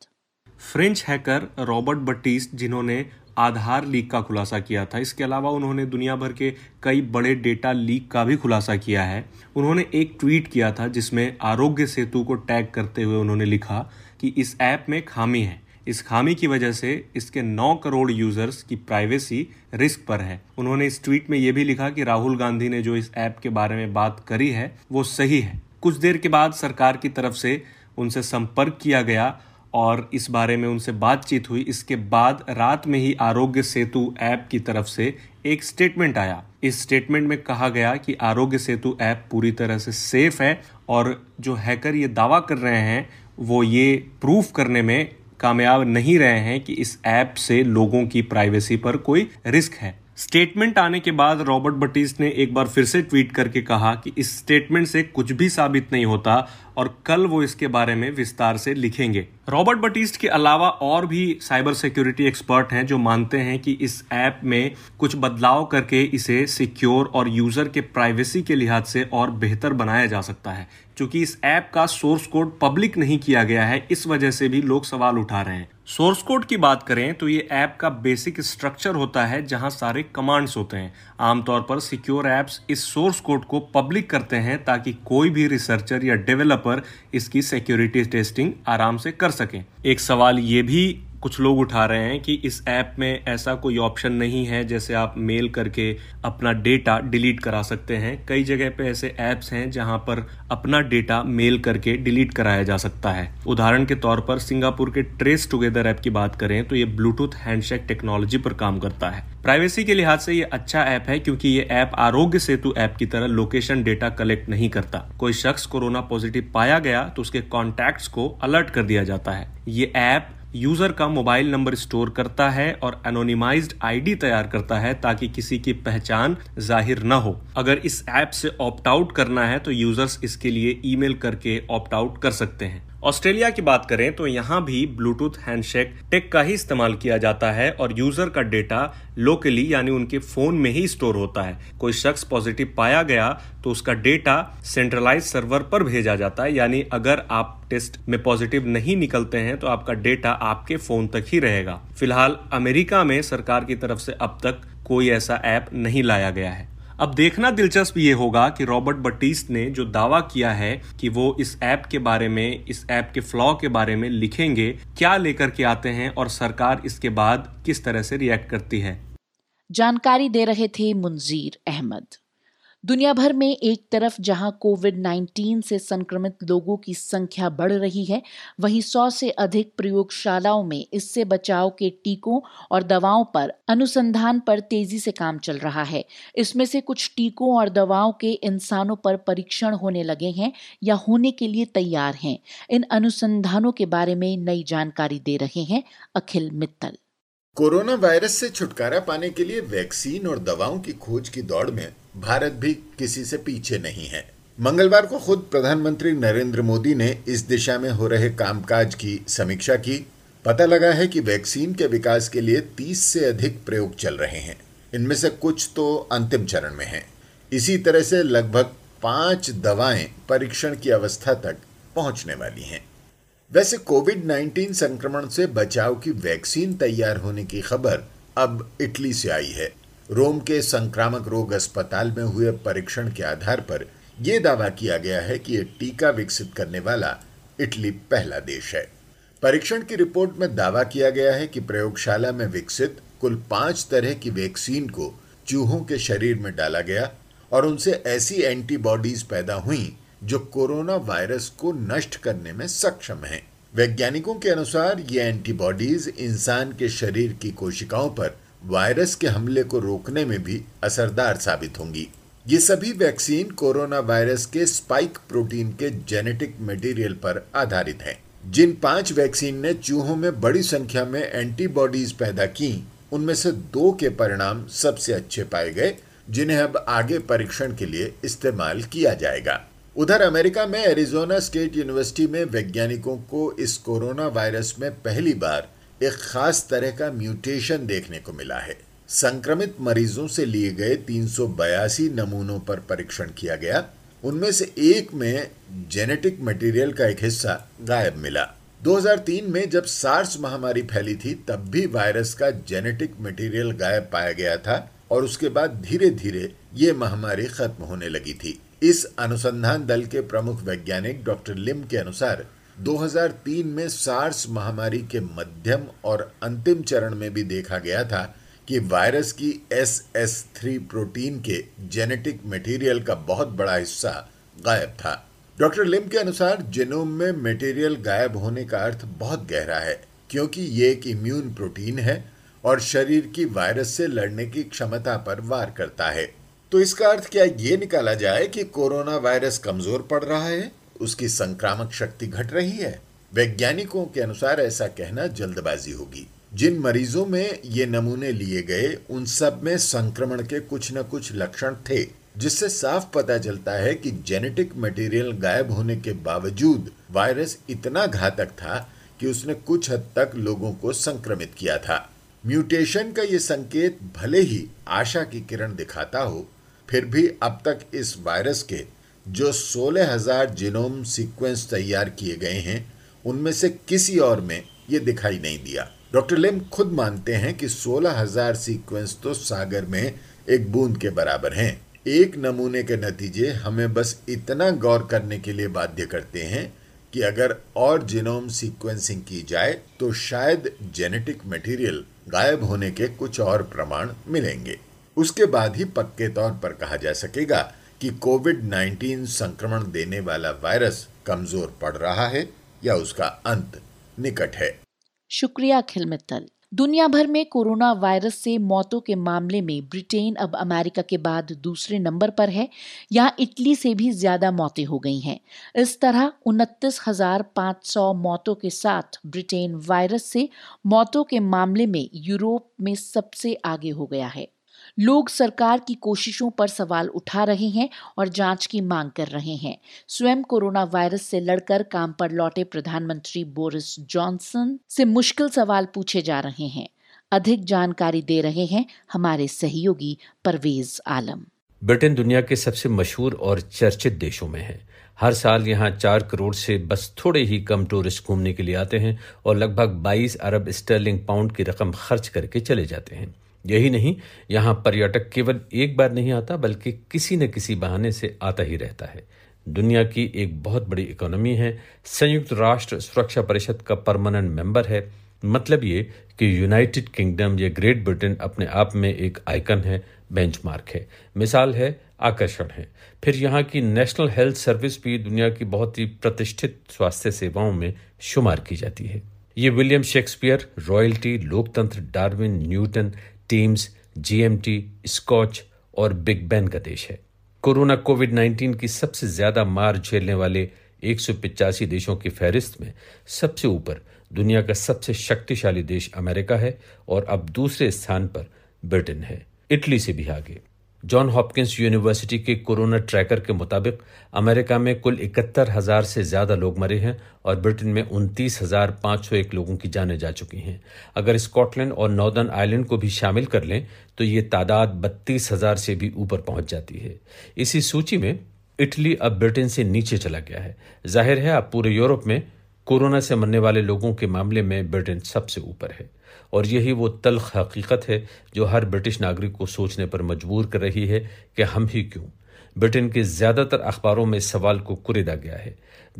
French hacker Robert Baptiste, जिन्होंने आधार लीक का खुलासा किया था, इसके अलावा उन्होंने दुनिया भर के कई बड़े डेटा लीक का भी खुलासा किया है। उन्होंने एक ट्वीट किया था जिसमें आरोग्य सेतु को टैग करते हुए उन्होंने लिखा कि इस ऐप में खामी है। इस खामी की वजह से इसके नौ करोड़ यूजर्स की प्राइवेसी रिस्क पर है। उन्होंने इस ट्वीट में यह भी लिखा कि राहुल गांधी ने जो इस ऐप के बारे में बात करी है वो सही है। कुछ देर के बाद सरकार की तरफ से उनसे संपर्क किया गया और इस बारे में उनसे बातचीत हुई। इसके बाद रात में ही आरोग्य सेतु ऐप की तरफ से एक स्टेटमेंट आया। इस स्टेटमेंट में कहा गया कि आरोग्य सेतु ऐप पूरी तरह से सेफ है और जो हैकर ये दावा कर रहे हैं वो ये प्रूफ करने में कामयाब नहीं रहे हैं कि इस ऐप से लोगों की प्राइवेसी पर कोई रिस्क है। स्टेटमेंट आने के बाद रॉबर्ट बेप्टिस्ट ने एक बार फिर से ट्वीट करके कहा कि इस स्टेटमेंट से कुछ भी साबित नहीं होता और कल वो इसके बारे में विस्तार से लिखेंगे। रॉबर्ट बेप्टिस्ट के अलावा और भी साइबर सिक्योरिटी एक्सपर्ट हैं जो मानते हैं कि इस ऐप में कुछ बदलाव करके इसे सिक्योर और यूजर के प्राइवेसी के लिहाज से और बेहतर बनाया जा सकता है। चूंकि इस ऐप का सोर्स कोड पब्लिक नहीं किया गया है, इस वजह से भी लोग सवाल उठा रहे हैं। सोर्स कोड की बात करें तो ये ऐप का बेसिक स्ट्रक्चर होता है जहां सारे कमांड्स होते हैं। आमतौर पर सिक्योर ऐप्स इस सोर्स कोड को पब्लिक करते हैं ताकि कोई भी रिसर्चर या डेवलपर इसकी सिक्योरिटी टेस्टिंग आराम से कर सकें। एक सवाल ये भी कुछ लोग उठा रहे हैं कि इस ऐप में ऐसा कोई ऑप्शन नहीं है जैसे आप मेल करके अपना डेटा डिलीट करा सकते हैं। कई जगह पे ऐसे ऐप्स हैं जहां पर अपना डेटा मेल करके डिलीट कराया जा सकता है। उदाहरण के तौर पर सिंगापुर के ट्रेस टुगेदर ऐप की बात करें तो ये ब्लूटूथ हैंडशेक टेक्नोलॉजी पर काम करता है। प्राइवेसी के लिहाज से ये अच्छा ऐप है क्योंकि ये ऐप आरोग्य सेतु ऐप की तरह लोकेशन डेटा कलेक्ट नहीं करता। कोई शख्स कोरोना पॉजिटिव पाया गया तो उसके कॉन्टैक्ट्स को अलर्ट कर दिया जाता है। ये ऐप यूजर का मोबाइल नंबर स्टोर करता है और एनोनिमाइज्ड आईडी तैयार करता है ताकि किसी की पहचान जाहिर न हो। अगर इस ऐप से ऑप्ट आउट करना है तो यूजर्स इसके लिए ईमेल करके ऑप्ट आउट कर सकते हैं। ऑस्ट्रेलिया की बात करें तो यहाँ भी ब्लूटूथ हैंडशेक टेक का ही इस्तेमाल किया जाता है और यूजर का डेटा लोकली यानी उनके फोन में ही स्टोर होता है। कोई शख्स पॉजिटिव पाया गया तो उसका डेटा सेंट्रलाइज सर्वर पर भेजा जाता है, यानी अगर आप टेस्ट में पॉजिटिव नहीं निकलते हैं तो आपका डेटा आपके फोन तक ही रहेगा। फिलहाल अमेरिका में सरकार की तरफ से अब तक कोई ऐसा ऐप नहीं लाया गया है। अब देखना दिलचस्प ये होगा कि रॉबर्ट बेप्टिस्ट ने जो दावा किया है कि वो इस ऐप के बारे में, इस ऐप के फ्लॉ के बारे में लिखेंगे, क्या लेकर के आते हैं और सरकार इसके बाद किस तरह से रिएक्ट करती है। जानकारी दे रहे थे मुंजीर अहमद। दुनिया भर में एक तरफ जहां कोविड उन्नीस से संक्रमित लोगों की संख्या बढ़ रही है, वहीं सौ से अधिक प्रयोगशालाओं में इससे बचाव के टीकों और दवाओं पर अनुसंधान पर तेजी से काम चल रहा है। इसमें से कुछ टीकों और दवाओं के इंसानों पर परीक्षण होने लगे हैं या होने के लिए तैयार हैं। इन अनुसंधानों के बारे में नई जानकारी दे रहे हैं अखिल मित्तल। कोरोना वायरस से छुटकारा पाने के लिए वैक्सीन और दवाओं की खोज की दौड़ में भारत भी किसी से पीछे नहीं है। मंगलवार को खुद प्रधानमंत्री नरेंद्र मोदी ने इस दिशा में हो रहे कामकाज की समीक्षा की। पता लगा है कि वैक्सीन के विकास के लिए तीस से अधिक प्रयोग चल रहे हैं। इनमें से कुछ तो अंतिम चरण में हैं। इसी तरह से लगभग पांच दवाएं परीक्षण की अवस्था तक पहुंचने वाली हैं। वैसे कोविड उन्नीस संक्रमण से बचाव की वैक्सीन तैयार होने की खबर अब इटली से आई है। रोम के संक्रामक रोग अस्पताल में हुए परीक्षण के आधार पर यह दावा किया गया है कि यह टीका विकसित करने वाला इटली पहला देश है। परीक्षण की रिपोर्ट में दावा किया गया है कि प्रयोगशाला में विकसित कुल पांच तरह की वैक्सीन को चूहों के शरीर में डाला गया और उनसे ऐसी एंटीबॉडीज पैदा हुई जो कोरोना वायरस को नष्ट करने में सक्षम हैं। वैज्ञानिकों के अनुसार ये एंटीबॉडीज इंसान के शरीर की कोशिकाओं पर वायरस के हमले को रोकने में भी असरदार साबित होंगी। ये सभी वैक्सीन कोरोना वायरस के स्पाइक प्रोटीन के जेनेटिक मटेरियल पर आधारित हैं। जिन पांच वैक्सीन ने चूहों में बड़ी संख्या में एंटीबॉडीज पैदा की, उनमें से दो के परिणाम सबसे अच्छे पाए गए, जिन्हें अब आगे परीक्षण के लिए इस्तेमाल किया जाएगा। उधर अमेरिका में एरिजोना स्टेट यूनिवर्सिटी में वैज्ञानिकों को इस कोरोना वायरस में पहली बार एक खास तरह का म्यूटेशन देखने को मिला है। संक्रमित मरीजों से लिए गए तीन सौ बयासी नमूनों पर परीक्षण किया गया। उनमें से एक में जेनेटिक मटेरियल का एक हिस्सा गायब मिला। दो हज़ार तीन में जब सार्स महामारी फैली थी, तब भी वायरस का जेनेटिक मटेरियल गायब पाया गया था और उसके बाद धीरे धीरे ये महामारी खत्म होने लगी थी। इस अनुसंधान दल के प्रमुख वैज्ञानिक डॉक्टर लिम के अनुसार दो हज़ार तीन में सार्स महामारी के मध्यम और अंतिम चरण में भी देखा गया था कि वायरस की एस एस थ्री प्रोटीन के जेनेटिक मटेरियल का बहुत बड़ा हिस्सा गायब था। डॉक्टर लिम के अनुसार जीनोम में मटेरियल गायब होने का अर्थ बहुत गहरा है, क्योंकि ये एक इम्यून प्रोटीन है और शरीर की वायरस से लड़ने की क्षमता पर वार करता है। तो इसका अर्थ क्या ये निकाला जाए कि कोरोना वायरस कमजोर पड़ रहा है, उसकी संक्रामक शक्ति घट रही है? वैज्ञानिकों के अनुसार ऐसा कहना जल्दबाजी होगी। जिन मरीजों में ये नमूने लिए गए, उन सब में संक्रमण के कुछ न कुछ लक्षण थे, जिससे साफ पता चलता है कि जेनेटिक मटेरियल गायब होने के बावजूद वायरस इतना घातक था कि उसने कुछ हद तक लोगों को संक्रमित किया था। म्यूटेशन का ये संकेत भले ही आशा की किरण दिखाता हो, फिर भी अब तक इस वायरस के जो सोलह हज़ार जीनोम सीक्वेंस तैयार किए गए हैं, उनमें से किसी और में ये दिखाई नहीं दिया। डॉक्टर लिम खुद मानते हैं कि सोलह हज़ार सीक्वेंस तो सागर में एक बूंद के बराबर हैं। एक नमूने के नतीजे हमें बस इतना गौर करने के लिए बाध्य करते हैं कि अगर और जीनोम सीक्वेंसिंग की जाए तो शायद जेनेटिक मटेरियल गायब होने के कुछ और प्रमाण मिलेंगे। उसके बाद ही पक्के तौर पर कहा जा सकेगा कि कोविड उन्नीस संक्रमण देने वाला वायरस कमजोर पड़ रहा है या उसका अंत निकट है। शुक्रिया अखिल मित्तल। दुनिया भर में कोरोना वायरस से मौतों के मामले में ब्रिटेन अब अमेरिका के बाद दूसरे नंबर पर है। यहाँ इटली से भी ज्यादा मौतें हो गई हैं। इस तरह उनतीस हजार पाँच सौ मौतों के साथ ब्रिटेन वायरस से मौतों के मामले में यूरोप में सबसे आगे हो गया है। लोग सरकार की कोशिशों पर सवाल उठा रहे हैं और जांच की मांग कर रहे हैं। स्वयं कोरोना वायरस से लड़कर काम पर लौटे प्रधानमंत्री बोरिस जॉनसन से मुश्किल सवाल पूछे जा रहे हैं। अधिक जानकारी दे रहे हैं हमारे सहयोगी परवेज आलम। ब्रिटेन दुनिया के सबसे मशहूर और चर्चित देशों में है। हर साल यहाँ चार करोड़ से बस थोड़े ही कम टूरिस्ट घूमने के लिए आते हैं और लगभग बाईस अरब स्टर्लिंग पाउंड की रकम खर्च करके चले जाते हैं। यही नहीं, यहाँ पर्यटक केवल एक बार नहीं आता बल्कि किसी न किसी बहाने से आता ही रहता है। दुनिया की एक बहुत बड़ी इकोनॉमी है। संयुक्त राष्ट्र सुरक्षा परिषद का परमानेंट मेंबर है। मतलब ये कि यूनाइटेड किंगडम या ग्रेट ब्रिटेन अपने आप में एक आइकन है, बेंचमार्क है, मिसाल है, आकर्षण है। फिर यहाँ की नेशनल हेल्थ सर्विस भी दुनिया की बहुत ही प्रतिष्ठित स्वास्थ्य सेवाओं में शुमार की जाती है। ये विलियम शेक्सपियर, रॉयल्टी, लोकतंत्र, Darwin, Newton, Thames, GMT, scotch और बिग बैन का देश है। कोरोना कोविड नाइन्टीन की सबसे ज्यादा मार झेलने वाले एक सौ पिचासी देशों की फहरिस्त में सबसे ऊपर दुनिया का सबसे शक्तिशाली देश अमेरिका है और अब दूसरे स्थान पर ब्रिटेन है, इटली से भी आगे। जॉन हॉपकिंस यूनिवर्सिटी के कोरोना ट्रैकर के मुताबिक अमेरिका में कुल इकहत्तर हजार से ज्यादा लोग मरे हैं और ब्रिटेन में उनतीस हजार पाँच सौ एक लोगों की जानें जा चुकी हैं। अगर स्कॉटलैंड और नॉर्दर्न आयरलैंड को भी शामिल कर लें तो ये तादाद बत्तीस हजार से भी ऊपर पहुंच जाती है। इसी सूची में इटली अब ब्रिटेन से नीचे चला गया है। जाहिर है अब पूरे यूरोप में कोरोना से मरने वाले लोगों के मामले में ब्रिटेन सबसे ऊपर है और यही वो तल्ख हकीकत है जो हर ब्रिटिश नागरिक को सोचने पर मजबूर कर रही है कि हम ही क्यों। ब्रिटेन के ज़्यादातर अखबारों में सवाल को कुरेदा गया है।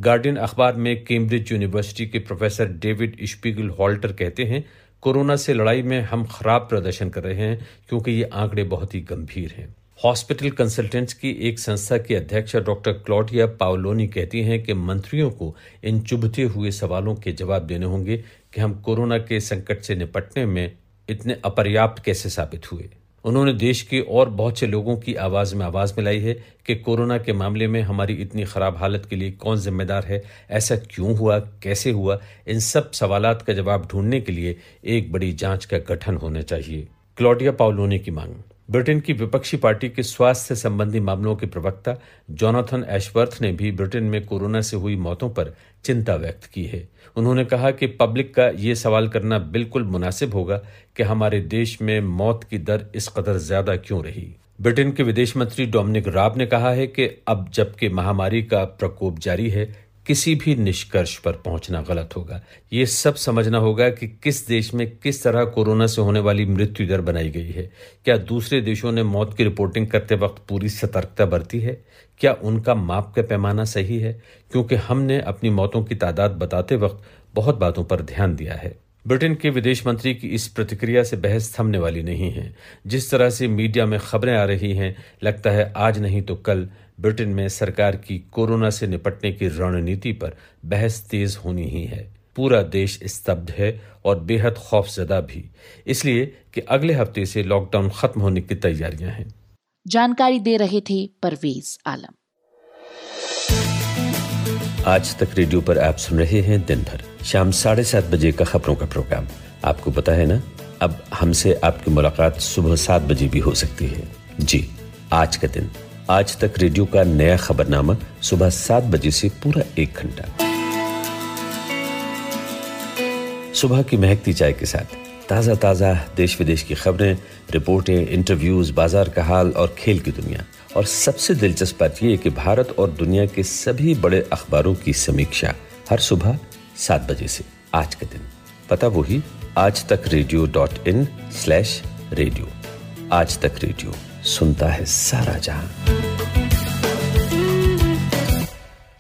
गार्डियन अखबार में कैम्ब्रिज यूनिवर्सिटी के प्रोफेसर डेविड स्पीगल हॉल्टर कहते हैं, कोरोना से लड़ाई में हम खराब प्रदर्शन कर रहे हैं क्योंकि ये आंकड़े बहुत ही गंभीर हैं। हॉस्पिटल कंसल्टेंट्स की एक संस्था की अध्यक्ष डॉक्टर क्लॉडिया पाओलोनी कहती हैं कि मंत्रियों को इन चुभते हुए सवालों के जवाब देने होंगे कि हम कोरोना के संकट से निपटने में इतने अपर्याप्त कैसे साबित हुए। उन्होंने देश के और बहुत से लोगों की आवाज़ में आवाज़ मिलाई है कि कोरोना के मामले में हमारी इतनी ख़राब हालत के लिए कौन जिम्मेदार है, ऐसा क्यों हुआ, कैसे हुआ। इन सब सवालात का जवाब ढूंढने के लिए एक बड़ी जाँच का गठन होना चाहिए, क्लॉडिया पाओलोनी की मांग। ब्रिटेन की विपक्षी पार्टी के स्वास्थ्य संबंधी मामलों के प्रवक्ता जोनाथन एशवर्थ ने भी ब्रिटेन में कोरोना से हुई मौतों पर चिंता व्यक्त की है। उन्होंने कहा कि पब्लिक का ये सवाल करना बिल्कुल मुनासिब होगा कि हमारे देश में मौत की दर इस कदर ज्यादा क्यों रही। ब्रिटेन के विदेश मंत्री डोमिनिक राब ने कहा है कि अब जबकि महामारी का प्रकोप जारी है, किसी भी निष्कर्ष पर पहुंचना गलत होगा। ये सब समझना होगा कि किस देश में किस तरह कोरोना से होने वाली मृत्यु दर बनाई गई है। क्या दूसरे देशों ने मौत की रिपोर्टिंग करते वक्त पूरी सतर्कता बरती है? क्या उनका माप का पैमाना सही है? क्योंकि हमने अपनी मौतों की तादाद बताते वक्त बहुत बातों पर ध्यान दिया है। ब्रिटेन के विदेश मंत्री की इस प्रतिक्रिया से बहस थमने वाली नहीं है। जिस तरह से मीडिया में खबरें आ रही हैं, लगता है आज नहीं तो कल ब्रिटेन में सरकार की कोरोना से निपटने की रणनीति पर बहस तेज होनी ही है। पूरा देश स्तब्ध है और बेहद खौफजदा भी, इसलिए कि अगले हफ्ते से लॉकडाउन खत्म होने की तैयारियां हैं। जानकारी दे रहे थे परवेज आलम। आज तक रेडियो पर आप सुन रहे हैं दिन भर। शाम साढ़े सात बजे का खबरों का प्रोग्राम। आपको पता है ना, अब हमसे आपकी मुलाकात सुबह सात बजे भी हो सकती है। जी, आज का दिन, आज तक रेडियो का नया खबरनामा, सुबह सात बजे से पूरा एक घंटा सुबह की महकती चाय के साथ ताज़ा ताज़ा देश विदेश की खबरें, रिपोर्टें, इंटरव्यूज, बाजार का हाल और खेल की दुनिया। और सबसे दिलचस्प बात यह कि भारत और दुनिया के सभी बड़े अखबारों की समीक्षा हर सुबह सात बजे से। आज का दिन, पता वही, Aaj Tak radio dot in slash radio. Aaj Tak radio सुनता है सारा जहां।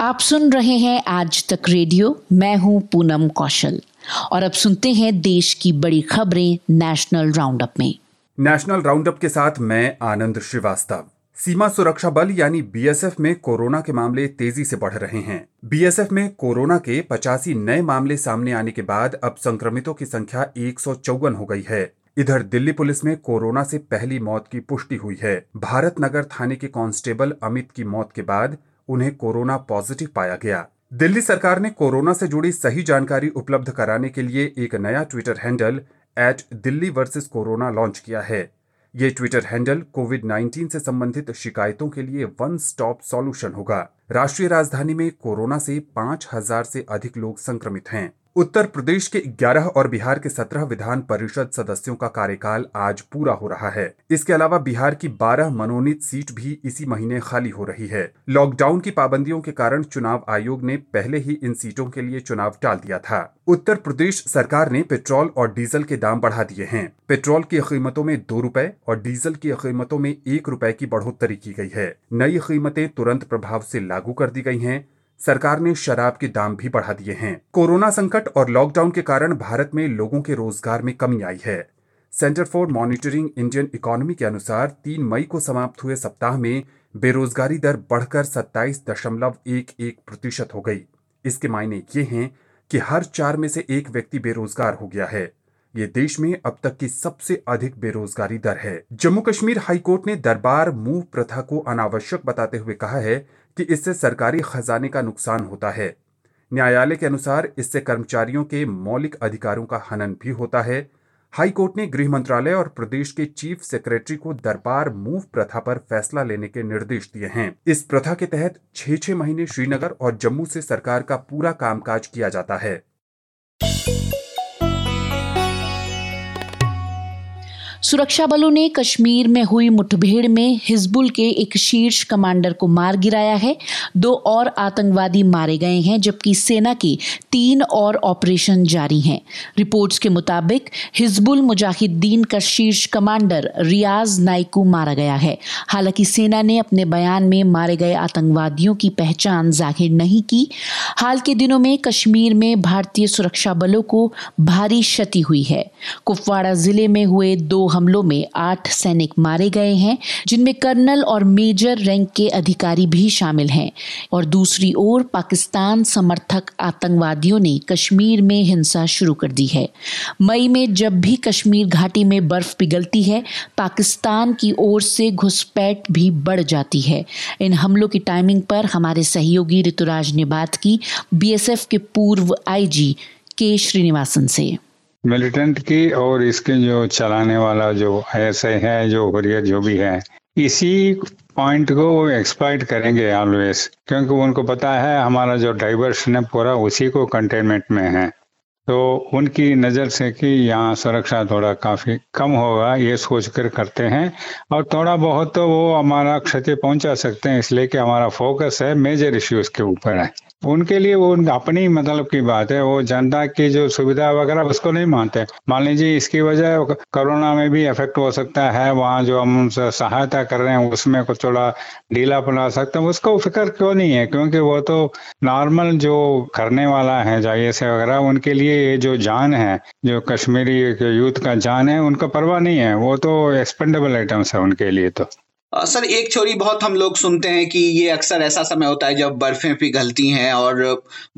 आप सुन रहे हैं आज तक रेडियो, मैं हूं पूनम कौशल और अब सुनते हैं देश की बड़ी खबरें नेशनल राउंडअप में। नेशनल राउंडअप के साथ मैं आनंद श्रीवास्तव। सीमा सुरक्षा बल यानी बीएसएफ में कोरोना के मामले तेजी से बढ़ रहे हैं। बीएसएफ में कोरोना के पचासी नए मामले सामने आने के बाद अब संक्रमितों की संख्या एक सौ चौवन हो गई है। इधर दिल्ली पुलिस में कोरोना से पहली मौत की पुष्टि हुई है। भारत नगर थाने के कांस्टेबल अमित की मौत के बाद उन्हें कोरोना पॉजिटिव पाया गया। दिल्ली सरकार ने कोरोना से जुड़ी सही जानकारी उपलब्ध कराने के लिए एक नया Twitter handle at Delhi versus corona launch किया है। ये ट्विटर हैंडल कोविड नाइन्टीन से संबंधित शिकायतों के लिए वन स्टॉप सॉल्यूशन होगा। राष्ट्रीय राजधानी में कोरोना से पाँच हजार से अधिक लोग संक्रमित हैं। उत्तर प्रदेश के ग्यारह और बिहार के सत्रह विधान परिषद सदस्यों का कार्यकाल आज पूरा हो रहा है। इसके अलावा बिहार की बारह मनोनीत सीट भी इसी महीने खाली हो रही है। लॉकडाउन की पाबंदियों के कारण चुनाव आयोग ने पहले ही इन सीटों के लिए चुनाव टाल दिया था। उत्तर प्रदेश सरकार ने पेट्रोल और डीजल के दाम बढ़ा दिए हैं। पेट्रोल की कीमतों में दो रुपए और डीजल की कीमतों में एक रुपए की बढ़ोतरी की गई है। नई कीमतें तुरंत प्रभाव से लागू कर दी गई हैं। सरकार ने शराब के दाम भी बढ़ा दिए हैं। कोरोना संकट और लॉकडाउन के कारण भारत में लोगों के रोजगार में कमी आई है। Centre for monitoring Indian economy के अनुसार तीन मई को समाप्त हुए सप्ताह में बेरोजगारी दर बढ़कर सत्ताईस दशमलव एक एक प्रतिशत हो गई। इसके मायने ये हैं कि हर चार में से एक व्यक्ति बेरोजगार हो गया है। ये देश में अब तक की सबसे अधिक बेरोजगारी दर है। जम्मू कश्मीर हाई कोर्ट ने दरबार मूव प्रथा को अनावश्यक बताते हुए कहा है कि इससे सरकारी खजाने का नुकसान होता है। न्यायालय के अनुसार इससे कर्मचारियों के मौलिक अधिकारों का हनन भी होता है। हाई कोर्ट ने गृह मंत्रालय और प्रदेश के चीफ सेक्रेटरी को दरबार मूव प्रथा पर फैसला लेने के निर्देश दिए हैं। इस प्रथा के तहत छह छह महीने श्रीनगर और जम्मू से सरकार का पूरा कामकाज किया जाता है। सुरक्षा बलों ने कश्मीर में हुई मुठभेड़ में हिजबुल के एक शीर्ष कमांडर को मार गिराया है। दो और आतंकवादी मारे गए हैं, जबकि सेना के तीन और ऑपरेशन जारी हैं। रिपोर्ट्स के मुताबिक हिजबुल मुजाहिदीन का शीर्ष कमांडर रियाज़ नाइकू मारा गया है। हालांकि सेना ने अपने बयान में मारे गए आतंकवादियों की पहचान जाहिर नहीं की। हाल के दिनों में कश्मीर में भारतीय सुरक्षा बलों को भारी क्षति हुई है। कुपवाड़ा जिले में हुए दो हमलों में आठ सैनिक मारे गए हैं, जिनमें कर्नल और मेजर रैंक के अधिकारी भी शामिल हैं। और दूसरी ओर पाकिस्तान समर्थक आतंकवादियों ने कश्मीर में हिंसा शुरू कर दी है। मई में जब भी कश्मीर घाटी में बर्फ पिघलती है, पाकिस्तान की ओर से घुसपैठ भी बढ़ जाती है। इन हमलों की टाइमिंग पर हमारे सहयोगी ऋतुराज ने बात की बीएसएफ के पूर्व आईजी के श्रीनिवासन से। मिलिटेंट की और इसके जो चलाने वाला जो ऐसे है जो हुरियत जो भी है, इसी पॉइंट को वो एक्सप्लॉइट करेंगे ऑलवेज, क्योंकि उनको पता है हमारा जो डाइवर्सन है पूरा उसी को कंटेनमेंट में है। तो उनकी नज़र से कि यहाँ सुरक्षा थोड़ा काफ़ी कम होगा, ये सोचकर करते हैं। और थोड़ा बहुत तो वो हमारा क्षति पहुँचा सकते हैं, इसलिए कि हमारा फोकस है मेजर इश्यूज़ के ऊपर है। उनके लिए वो अपनी मतलब की बात है, वो जनता की जो सुविधा वगैरह उसको नहीं मानते। मान लीजिए इसकी वजह कोरोना में भी इफेक्ट हो सकता है, वहाँ जो हम उनसे सहायता कर रहे हैं उसमें कुछ थोड़ा ढीला बना सकते हैं, उसको फिक्र क्यों नहीं है, क्योंकि वो तो नॉर्मल जो करने वाला है जाइए से वगैरह, उनके लिए ये जो जान है जो कश्मीरी यूथ का जान है उनको परवाह नहीं है, वो तो एक्सपेंडेबल आइटम्स है उनके लिए। तो सर एक चोरी बहुत हम लोग सुनते हैं कि ये अक्सर ऐसा समय होता है जब बर्फें पिघलती हैं और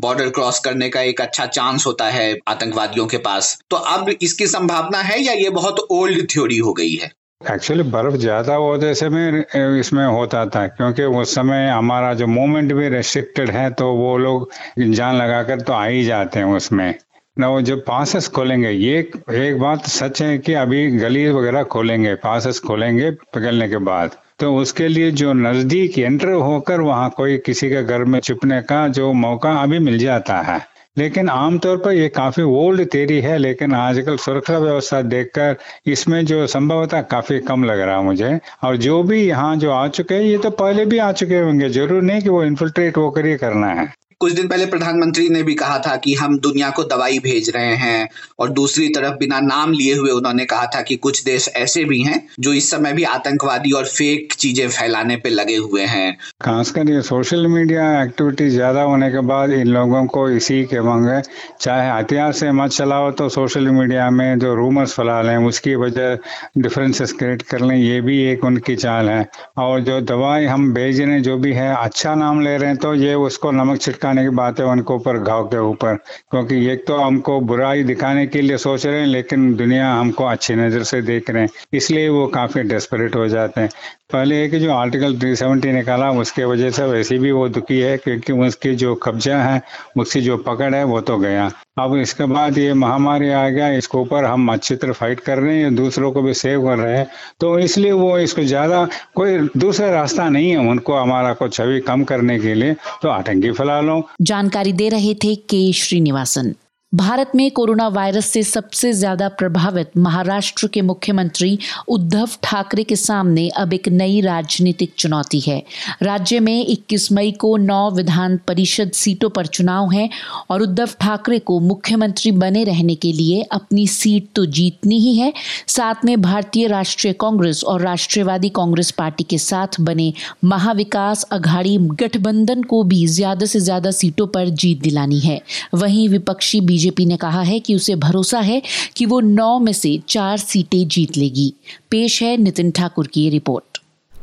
बॉर्डर क्रॉस करने का एक अच्छा चांस होता है आतंकवादियों के पास, तो अब इसकी संभावना है या ये बहुत ओल्ड थ्योरी हो गई है? एक्चुअली बर्फ ज़्यादा होते समय इसमें होता था, क्योंकि उस समय हमारा जो मूवमेंट भी रेस्ट्रिक्टेड है, तो वो लोग जान लगा कर तो आ ही जाते हैं उसमें ना। वो जो पासेस खोलेंगे, ये एक बात सच है कि अभी गली वगैरह खोलेंगे, पासेस खोलेंगे पिघलने के बाद, तो उसके लिए जो नज़दीक एंटर होकर वहाँ कोई किसी के घर में छिपने का जो मौका अभी मिल जाता है। लेकिन आमतौर पर ये काफ़ी ओल्ड थ्योरी है, लेकिन आजकल सुरक्षा व्यवस्था देखकर इसमें जो संभवता काफ़ी कम लग रहा है मुझे। और जो भी यहाँ जो आ चुके हैं, ये तो पहले भी आ चुके होंगे, जरूर नहीं कि वो इन्फिल्ट्रेट होकर ही करना है। कुछ दिन पहले प्रधानमंत्री ने भी कहा था कि हम दुनिया को दवाई भेज रहे हैं, और दूसरी तरफ बिना नाम लिए हुए उन्होंने कहा था कि कुछ देश ऐसे भी हैं जो इस समय भी आतंकवादी और फेक चीजें फैलाने पे लगे हुए हैं। खासकर ये सोशल मीडिया एक्टिविटी ज्यादा होने के बाद इन लोगों को इसी के मांगे, चाहे हथियार से मत चलाओ तो सोशल मीडिया में जो रूमर्स फैला रहे हैं उसकी वजह डिफरेंसेस क्रिएट कर लें, ये भी एक उनकी चाल है। और जो दवाई हम भेज रहे जो भी है अच्छा नाम ले रहे हैं, तो ये उसको नमक छिटकाने की बात है उनके ऊपर, घाव के ऊपर, क्योंकि ये तो हमको बुराई दिखाने के लिए सोच रहे हैं लेकिन दुनिया हमको अच्छी नजर से देख रहे हैं, इसलिए वो काफी डेस्परेट हो जाते हैं। पहले एक जो आर्टिकल तीन सौ सत्तर निकाला उसके वजह से वैसे भी वो दुखी है क्योंकि उसकी जो कब्जा है, उसकी जो पकड़ है वो तो गया। अब इसके बाद ये महामारी आ गया, इसके ऊपर हम अच्छी तरह फाइट कर रहे हैं, दूसरों को भी सेव कर रहे हैं, तो इसलिए वो इसको ज्यादा कोई दूसरा रास्ता नहीं है उनको हमारा को छवि कम करने के लिए, तो आतंकी फैला लो। जानकारी दे रहे थे के श्रीनिवासन। भारत में कोरोना वायरस से सबसे ज्यादा प्रभावित महाराष्ट्र के मुख्यमंत्री उद्धव ठाकरे के सामने अब एक नई राजनीतिक चुनौती है। राज्य में इक्कीस मई को नौ विधान परिषद सीटों पर चुनाव है और उद्धव ठाकरे को मुख्यमंत्री बने रहने के लिए अपनी सीट तो जीतनी ही है, साथ में भारतीय राष्ट्रीय कांग्रेस और राष्ट्रवादी कांग्रेस पार्टी के साथ बने महाविकास अघाड़ी गठबंधन को भी ज्यादा से ज्यादा सीटों पर जीत दिलानी है। वहीं विपक्षी बीजेपी ने कहा है कि उसे भरोसा है कि वो नौ में से चार सीटें जीत लेगी। पेश है नितिन ठाकुर की रिपोर्ट।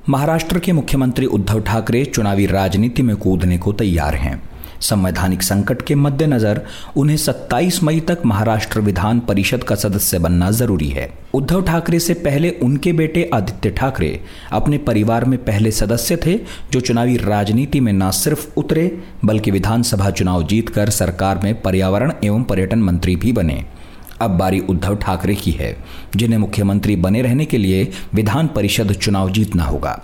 महाराष्ट्र के मुख्यमंत्री उद्धव ठाकरे चुनावी राजनीति में कूदने को तैयार हैं। संवैधानिक संकट के मद्देनजर उन्हें सत्ताईस मई तक महाराष्ट्र विधान परिषद का सदस्य बनना जरूरी है। उद्धव ठाकरे से पहले उनके बेटे आदित्य ठाकरे अपने परिवार में पहले सदस्य थे जो चुनावी राजनीति में न सिर्फ उतरे बल्कि विधानसभा चुनाव जीतकर सरकार में पर्यावरण एवं पर्यटन मंत्री भी बने। अब बारी उद्धव ठाकरे की है जिन्हें मुख्यमंत्री बने रहने के लिए विधान परिषद चुनाव जीतना होगा।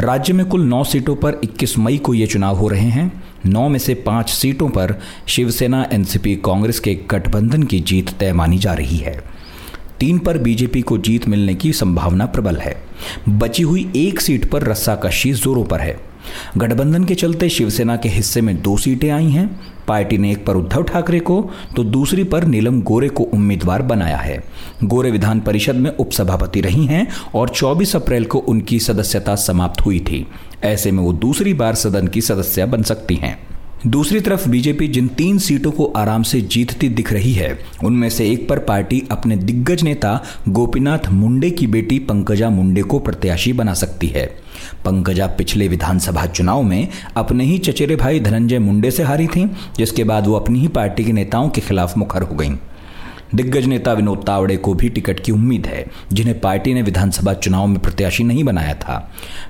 राज्य में कुल नौ सीटों पर इक्कीस मई को ये चुनाव हो रहे हैं। नौ में से पाँच सीटों पर शिवसेना, एनसीपी, कांग्रेस के गठबंधन की जीत तय मानी जा रही है। तीन पर बीजेपी को जीत मिलने की संभावना प्रबल है। बची हुई एक सीट पर रस्साकशी जोरों पर है। गठबंधन के चलते शिवसेना के हिस्से में दो सीटें आई हैं। पार्टी ने एक पर उद्धव ठाकरे को तो दूसरी पर नीलम गोरे को उम्मीदवार बनाया है। गोरे विधान परिषद में उपसभापति रही हैं और चौबीस अप्रैल को उनकी सदस्यता समाप्त हुई थी। ऐसे में वो दूसरी बार सदन की सदस्य बन सकती हैं। दूसरी तरफ बीजेपी जिन तीन सीटों को आराम से जीतती दिख रही है उनमें से एक पर पार्टी अपने दिग्गज नेता गोपीनाथ मुंडे की बेटी पंकजा मुंडे को प्रत्याशी बना सकती है। पंकजा पिछले विधानसभा चुनाव में अपने ही चचेरे भाई धनंजय मुंडे से हारी थीं, जिसके बाद वो अपनी ही पार्टी के नेताओं के खिलाफ मुखर हो गईं। दिग्गज नेता विनोद तावड़े को भी टिकट की उम्मीद है जिन्हें पार्टी ने विधानसभा चुनाव में प्रत्याशी नहीं बनाया था।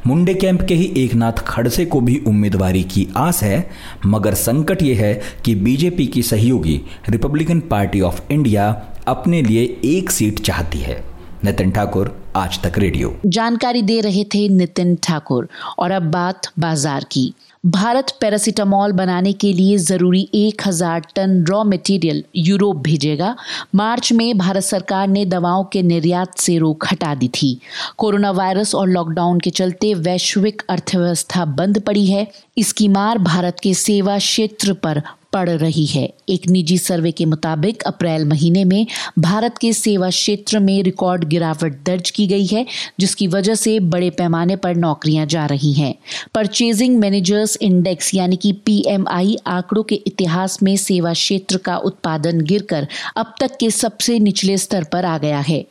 मुंडे कैंप के ही एकनाथ खड़से को भी उम्मीदवारी की आस है, मगर संकट ये है कि बीजेपी की सहयोगी रिपब्लिकन पार्टी ऑफ इंडिया अपने लिए एक सीट चाहती है। नितिन ठाकुर, आज तक रेडियो। जानकारी दे रहे थे नितिन ठाकुर। और अब बात बाजार की। भारत पैरासिटामॉल बनाने के लिए जरूरी एक हज़ार टन रॉ मटेरियल यूरोप भेजेगा। मार्च में भारत सरकार ने दवाओं के निर्यात से रोक हटा दी थी। कोरोना वायरस और लॉकडाउन के चलते वैश्विक अर्थव्यवस्था बंद पड़ी है। इसकी मार भारत के सेवा क्षेत्र पर पड़ रही है। एक निजी सर्वे के मुताबिक अप्रैल महीने में भारत के सेवा क्षेत्र में रिकॉर्ड गिरावट दर्ज की गई है, जिसकी वजह से बड़े पैमाने पर नौकरियां जा रही हैं। परचेजिंग मैनेजर्स इंडेक्स यानी कि पी एम आई आंकड़ों के इतिहास में सेवा क्षेत्र का उत्पादन गिरकर अब तक के सबसे निचले स्तर पर आ गया है।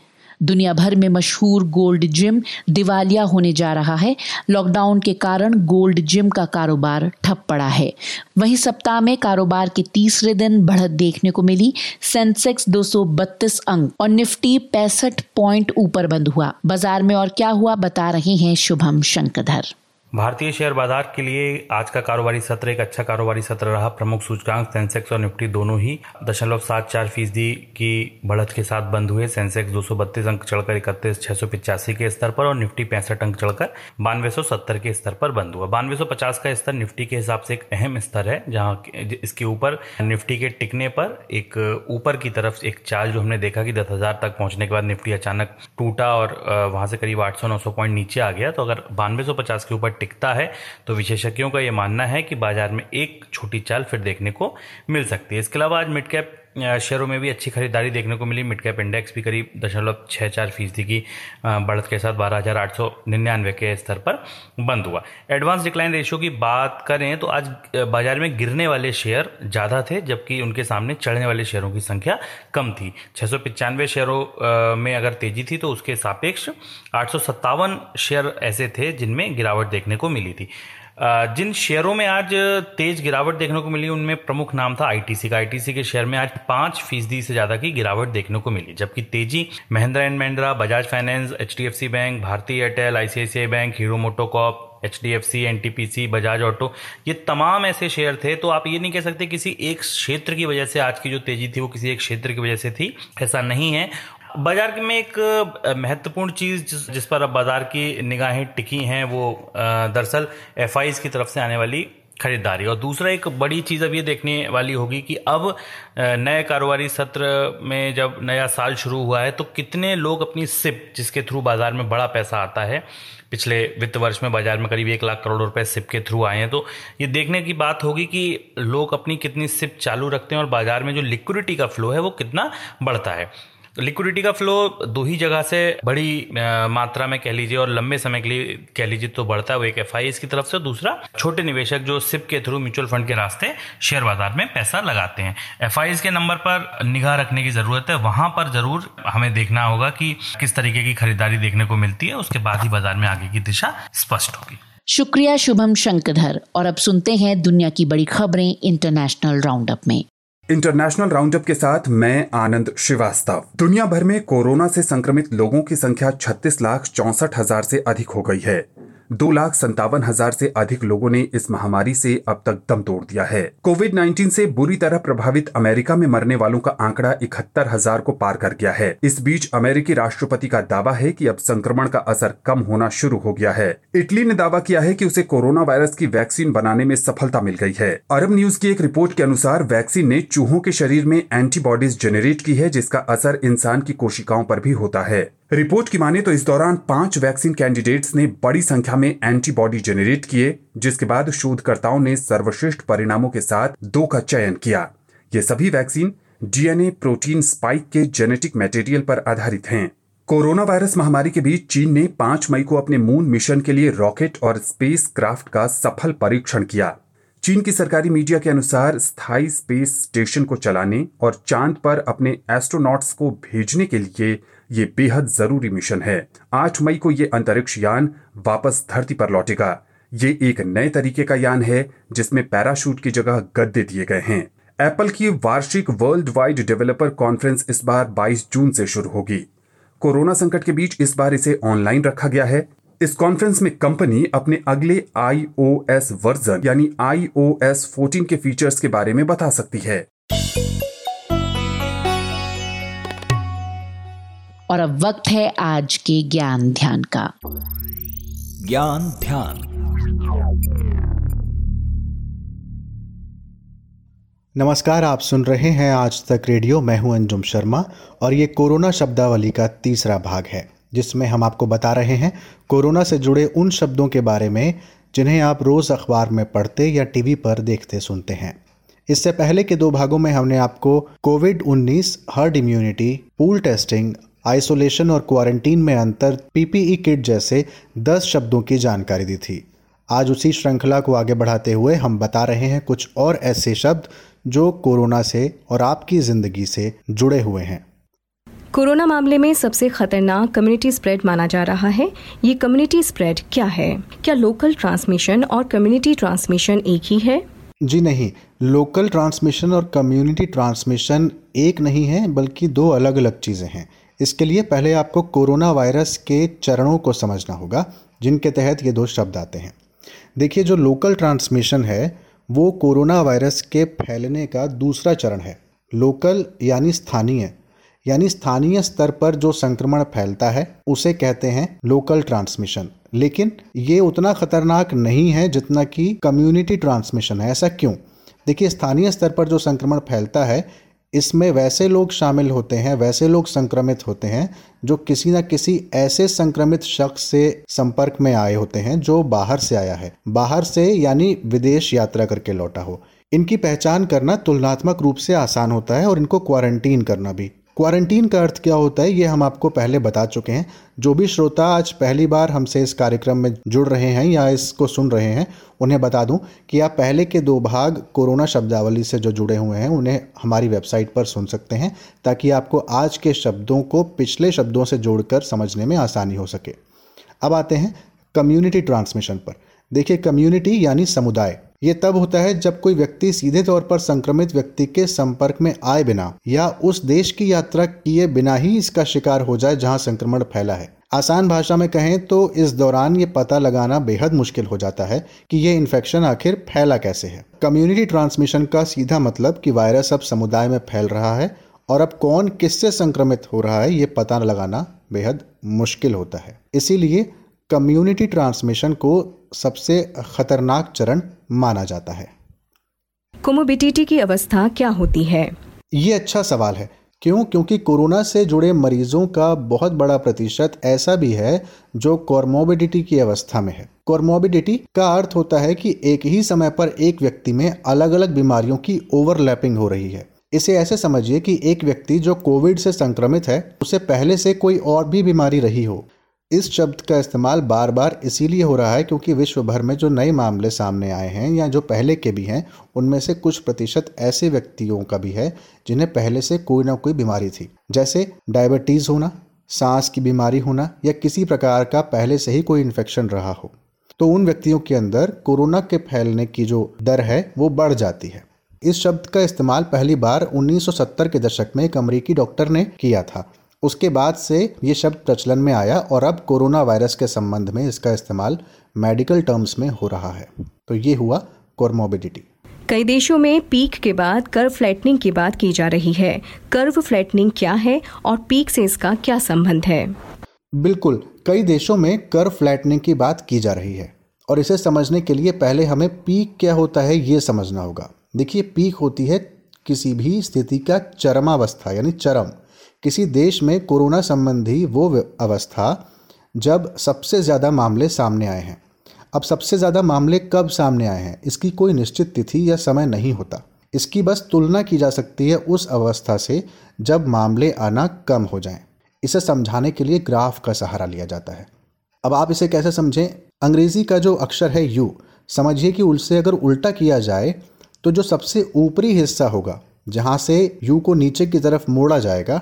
दुनिया भर में मशहूर गोल्ड जिम दिवालिया होने जा रहा है। लॉकडाउन के कारण गोल्ड जिम का कारोबार ठप पड़ा है। वहीं सप्ताह में कारोबार के तीसरे दिन बढ़त देखने को मिली। सेंसेक्स दो सौ बत्तीस अंक और निफ्टी पैंसठ पॉइंट ऊपर बंद हुआ। बाजार में और क्या हुआ बता रहे हैं शुभम शंकरधर। भारतीय शेयर बाजार के लिए आज का कारोबारी सत्र एक अच्छा कारोबारी सत्र रहा। प्रमुख सूचकांक सेंसेक्स और निफ्टी दोनों ही दशमलव सात चार फीसदी की बढ़त के साथ बंद हुए। सेंसेक्स दो सौ बत्तीस अंक चढ़कर इकतीस छह सौ पिचासी के स्तर पर और निफ्टी पैंसठ अंक चढ़कर बानवे सौ सत्तर के स्तर पर बंद हुआ। बानवे सौ पचास का स्तर निफ्टी के हिसाब से एक अहम स्तर है, जहां इसके ऊपर निफ्टी के टिकने पर एक ऊपर की तरफ एक चाल जो हमने देखा कि दस हजार तक पहुंचने के बाद निफ्टी अचानक टूटा और वहां से करीब आठ सौ नौ सौ पॉइंट नीचे आ गया। तो अगर बानवे सौ पचास के ऊपर टिकता है तो विशेषज्ञों का ये मानना है कि बाजार में एक छोटी चाल फिर देखने को मिल सकती है। इसके अलावा आज मिड कैप शेयरों में भी अच्छी खरीदारी देखने को मिली। मिड कैप इंडेक्स भी करीब दशमलव छः चार फीसदी की बढ़त के साथ बारह हज़ार आठ सौ निन्यानवे के स्तर पर बंद हुआ। एडवांस डिक्लाइन रेशियो की बात करें तो आज बाजार में गिरने वाले शेयर ज़्यादा थे जबकि उनके सामने चढ़ने वाले शेयरों की संख्या कम थी। छः सौ पचानवे शेयरों में अगर तेजी थी तो उसके सापेक्ष आठ सौ सत्तावन शेयर ऐसे थे जिनमें गिरावट देखने को मिली थी। जिन शेयरों में आज तेज गिरावट देखने को मिली उनमें प्रमुख नाम था आईटीसी का। आईटीसी के शेयर में आज पाँच फीसदी से ज़्यादा की गिरावट देखने को मिली जबकि तेजी Mahindra and Mahindra, Bajaj finance, HDFC bank, भारतीय Airtel, ICICI bank, hero MotoCorp, HDFC, NTPC, Bajaj auto, ये तमाम ऐसे शेयर थे। तो आप ये नहीं कह सकते किसी एक क्षेत्र की वजह से आज की जो तेजी थी वो किसी एक क्षेत्र की वजह से थी, ऐसा नहीं है। बाजार में एक महत्वपूर्ण चीज़ जिस, जिस पर अब बाजार की निगाहें टिकी हैं वो दरअसल एफआईज की तरफ से आने वाली खरीदारी, और दूसरा एक बड़ी चीज़ अब ये देखने वाली होगी कि अब नए कारोबारी सत्र में जब नया साल शुरू हुआ है तो कितने लोग अपनी सिप, जिसके थ्रू बाजार में बड़ा पैसा आता है, पिछले वित्त वर्ष में बाजार में करीब एक लाख करोड़ रुपए सिप के थ्रू आए हैं, तो ये देखने की बात होगी कि लोग अपनी कितनी सिप चालू रखते हैं और बाजार में जो लिक्विडिटी का फ्लो है वो कितना बढ़ता है। लिक्विडिटी का फ्लो दो ही जगह से बड़ी मात्रा में कह लीजिए और लंबे समय के लिए कह लीजिए तो बढ़ता है, वो एक एफआईएस की तरफ से, दूसरा छोटे निवेशक जो सिप के थ्रू म्यूचुअल फंड के रास्ते शेयर बाजार में पैसा लगाते हैं। एफआईएस के नंबर पर निगाह रखने की जरूरत है, वहां पर जरूर हमें देखना होगा कि किस तरीके की खरीदारी देखने को मिलती है, उसके बाद ही बाजार में आगे की दिशा स्पष्ट होगी। शुक्रिया शुभम शंकरधर। और अब सुनते हैं दुनिया की बड़ी खबरें इंटरनेशनल राउंडअप में। इंटरनेशनल राउंडअप के साथ मैं आनंद श्रीवास्तव। दुनिया भर में कोरोना से संक्रमित लोगों की संख्या छत्तीस लाख चौसठ हजार से अधिक हो गई है। दो लाख संतावन हजार से अधिक लोगों ने इस महामारी से अब तक दम तोड़ दिया है। कोविड नाइन्टीन से बुरी तरह प्रभावित अमेरिका में मरने वालों का आंकड़ा इकहत्तर हजार को पार कर गया है। इस बीच अमेरिकी राष्ट्रपति का दावा है कि अब संक्रमण का असर कम होना शुरू हो गया है। इटली ने दावा किया है कि उसे कोरोना वायरस की वैक्सीन बनाने में सफलता मिल गई है। अरब न्यूज की एक रिपोर्ट के अनुसार वैक्सीन ने चूहों के शरीर में एंटीबॉडीज जनरेट की है जिसका असर इंसान की कोशिकाओं पर भी होता है। रिपोर्ट की माने तो इस दौरान पांच वैक्सीन कैंडिडेट्स ने बड़ी संख्या में एंटीबॉडी जनरेट किए जिसके बाद शोधकर्ताओं ने सर्वश्रेष्ठ परिणामों के साथ दो का चयन किया। ये सभी वैक्सीन डीएनए प्रोटीन स्पाइक के जेनेटिक मटेरियल पर आधारित हैं। कोरोना वायरस महामारी के बीच चीन ने पांच मई को अपने मून मिशन के लिए रॉकेट और स्पेस क्राफ्ट का सफल परीक्षण किया। चीन की सरकारी मीडिया के अनुसार स्थायी स्पेस स्टेशन को चलाने और चांद पर अपने एस्ट्रोनॉट्स को भेजने के लिए ये बेहद जरूरी मिशन है। आठ मई को ये अंतरिक्ष यान वापस धरती पर लौटेगा। ये एक नए तरीके का यान है जिसमें पैराशूट की जगह गद्दे दिए गए हैं। एप्पल की वार्षिक वर्ल्ड वाइड डेवलपर कॉन्फ्रेंस इस बार बाईस जून से शुरू होगी। कोरोना संकट के बीच इस बार इसे ऑनलाइन रखा गया है। इस कॉन्फ्रेंस में कंपनी अपने अगले आईओएस वर्जन यानी आईओएस चौदह के फीचर्स के बारे में बता सकती है। और अब वक्त है आज के ज्ञान ध्यान का। ज्ञान ध्यान। नमस्कार, आप सुन रहे हैं आज तक रेडियो। मैं हूं अंजुम शर्मा और ये कोरोना शब्दावली का तीसरा भाग है जिसमें हम आपको बता रहे हैं कोरोना से जुड़े उन शब्दों के बारे में जिन्हें आप रोज़ अखबार में पढ़ते या टीवी पर देखते सुनते हैं। इससे पहले के दो भागों में हमने आपको कोविड उन्नीस, herd immunity, pool testing, isolation और क्वारंटीन में अंतर, पीपीई किट जैसे दस शब्दों की जानकारी दी थी। आज उसी श्रृंखला को आगे बढ़ाते हुए हम बता रहे हैं कुछ और ऐसे शब्द जो कोरोना से और आपकी ज़िंदगी से जुड़े हुए हैं। कोरोना मामले में सबसे खतरनाक कम्युनिटी स्प्रेड माना जा रहा है। ये कम्युनिटी स्प्रेड क्या है? क्या लोकल ट्रांसमिशन और कम्युनिटी ट्रांसमिशन एक ही है? जी नहीं, लोकल ट्रांसमिशन और कम्युनिटी ट्रांसमिशन एक नहीं है बल्कि दो अलग अलग चीज़ें हैं। इसके लिए पहले आपको कोरोना वायरस के चरणों को समझना होगा जिनके तहत ये दो शब्द आते हैं। देखिए, जो लोकल ट्रांसमिशन है वो कोरोना वायरस के फैलने का दूसरा चरण है। लोकल यानी स्थानीय, यानी स्थानीय स्तर पर जो संक्रमण फैलता है उसे कहते हैं लोकल ट्रांसमिशन। लेकिन ये उतना खतरनाक नहीं है जितना कि कम्युनिटी ट्रांसमिशन है। ऐसा क्यों? देखिए, स्थानीय स्तर पर जो संक्रमण फैलता है इसमें वैसे लोग शामिल होते हैं, वैसे लोग संक्रमित होते हैं जो किसी न किसी ऐसे संक्रमित शख्स से संपर्क में आए होते हैं जो बाहर से आया है, बाहर से यानी विदेश यात्रा करके लौटा हो। इनकी पहचान करना तुलनात्मक रूप से आसान होता है और इनको क्वारंटीन करना भी। क्वारंटीन का अर्थ क्या होता है ये हम आपको पहले बता चुके हैं। जो भी श्रोता आज पहली बार हमसे इस कार्यक्रम में जुड़ रहे हैं या इसको सुन रहे हैं उन्हें बता दूं कि आप पहले के दो भाग कोरोना शब्दावली से जो जुड़े हुए हैं उन्हें हमारी वेबसाइट पर सुन सकते हैं, ताकि आपको आज के शब्दों को पिछले शब्दों से जोड़कर समझने में आसानी हो सके। अब आते हैं कम्युनिटी ट्रांसमिशन पर। देखिए, कम्युनिटी यानी समुदाय, ये तब होता है जब कोई व्यक्ति सीधे तौर पर संक्रमित व्यक्ति के संपर्क में आए बिना या उस देश की यात्रा किए बिना ही इसका शिकार हो जाए जहां संक्रमण फैला है। आसान भाषा में कहें तो इस दौरान ये पता लगाना बेहद मुश्किल हो जाता है कि ये इन्फेक्शन आखिर फैला कैसे है। कम्युनिटी ट्रांसमिशन का सीधा मतलब कि वायरस अब समुदाय में फैल रहा है और अब कौन किससे संक्रमित हो रहा है ये पता लगाना बेहद मुश्किल होता है। इसीलिए कम्युनिटी ट्रांसमिशन को सबसे खतरनाक चरण माना जाता है। कोमोबिडिटी की अवस्था क्या होती है? ये अच्छा सवाल है। क्यों? क्योंकि कोरोना से जुड़े मरीजों का बहुत बड़ा प्रतिशत ऐसा भी है जो कोमोबिडिटी की अवस्था में है। कोमोबिडिटी का अर्थ होता है कि एक ही समय पर एक व्यक्ति में अलग अलग बीमारियों की ओवरलैपिंग हो रही है। इसे ऐसे समझिए कि एक व्यक्ति जो कोविड से संक्रमित है उसे पहले से कोई और भी बीमारी रही हो। इस शब्द का इस्तेमाल बार बार इसीलिए हो रहा है क्योंकि विश्व भर में जो नए मामले सामने आए हैं या जो पहले के भी हैं उनमें से कुछ प्रतिशत ऐसे व्यक्तियों का भी है जिन्हें पहले से कोई ना कोई बीमारी थी, जैसे डायबिटीज़ होना, सांस की बीमारी होना या किसी प्रकार का पहले से ही कोई इन्फेक्शन रहा हो। तो उन व्यक्तियों के अंदर कोरोना के फैलने की जो दर है वो बढ़ जाती है। इस शब्द का इस्तेमाल पहली बार उन्नीस सौ सत्तर के दशक में एक अमरीकी डॉक्टर ने किया था। उसके बाद से ये शब्द प्रचलन में आया और अब कोरोना वायरस के संबंध में इसका इस्तेमाल मेडिकल टर्म्स में हो रहा है। तो ये हुआ कोमोबिडिटी। कई देशों में पीक के बाद कर्व फ्लैटनिंग की बात की जा रही है। कर्व फ्लैटनिंग क्या है और पीक से इसका क्या संबंध है? बिल्कुल, कई देशों में कर्व फ्लैटनिंग की बात की जा रही है और इसे समझने के लिए पहले हमें पीक क्या होता है ये समझना होगा। देखिए, पीक होती है किसी भी स्थिति का चरमावस्था यानी चरम। किसी देश में कोरोना संबंधी वो अवस्था जब सबसे ज़्यादा मामले सामने आए हैं। अब सबसे ज़्यादा मामले कब सामने आए हैं इसकी कोई निश्चित तिथि या समय नहीं होता। इसकी बस तुलना की जा सकती है उस अवस्था से जब मामले आना कम हो जाएं। इसे समझाने के लिए ग्राफ का सहारा लिया जाता है। अब आप इसे कैसे समझें? अंग्रेज़ी का जो अक्षर है यू, समझिए कि उससे अगर उल्टा किया जाए तो जो सबसे ऊपरी हिस्सा होगा जहाँ से यू को नीचे की तरफ मोड़ा जाएगा,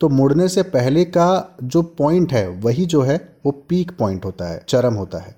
तो मुड़ने से पहले का जो पॉइंट है वही जो है वो पीक पॉइंट होता है, चरम होता है।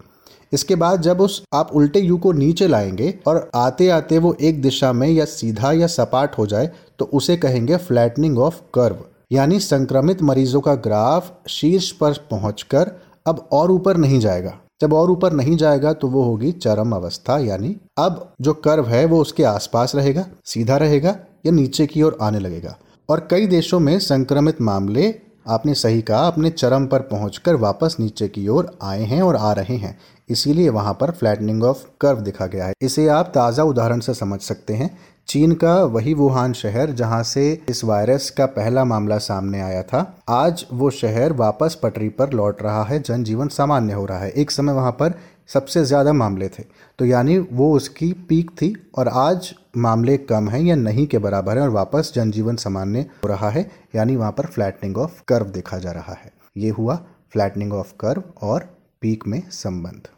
इसके बाद जब उस आप उल्टे यू को नीचे लाएंगे और आते आते वो एक दिशा में या सीधा या सपाट हो जाए तो उसे कहेंगे फ्लैटनिंग ऑफ कर्व। यानी संक्रमित मरीजों का ग्राफ शीर्ष पर पहुंचकर अब और ऊपर नहीं जाएगा। जब और ऊपर नहीं जाएगा तो वो होगी चरम अवस्था, यानी अब जो कर्व है वो उसके आसपास रहेगा, सीधा रहेगा या नीचे की ओर आने लगेगा। और कई देशों में संक्रमित मामले, आपने सही कहा, अपने चरम पर पहुंचकर वापस नीचे की ओर आए हैं और आ रहे हैं, इसीलिए वहां पर फ्लैटनिंग ऑफ कर्व दिखा गया है। इसे आप ताज़ा उदाहरण से समझ सकते हैं। चीन का वही वुहान शहर जहां से इस वायरस का पहला मामला सामने आया था, आज वो शहर वापस पटरी पर लौट रहा है, जनजीवन सामान्य हो रहा है। एक समय वहाँ पर सबसे ज़्यादा मामले थे, तो यानी वो उसकी पीक थी और आज मामले कम हैं या नहीं के बराबर हैं और वापस जनजीवन सामान्य हो रहा है, यानी वहाँ पर फ्लैटनिंग ऑफ कर्व देखा जा रहा है। ये हुआ फ्लैटनिंग ऑफ कर्व और पीक में संबंध।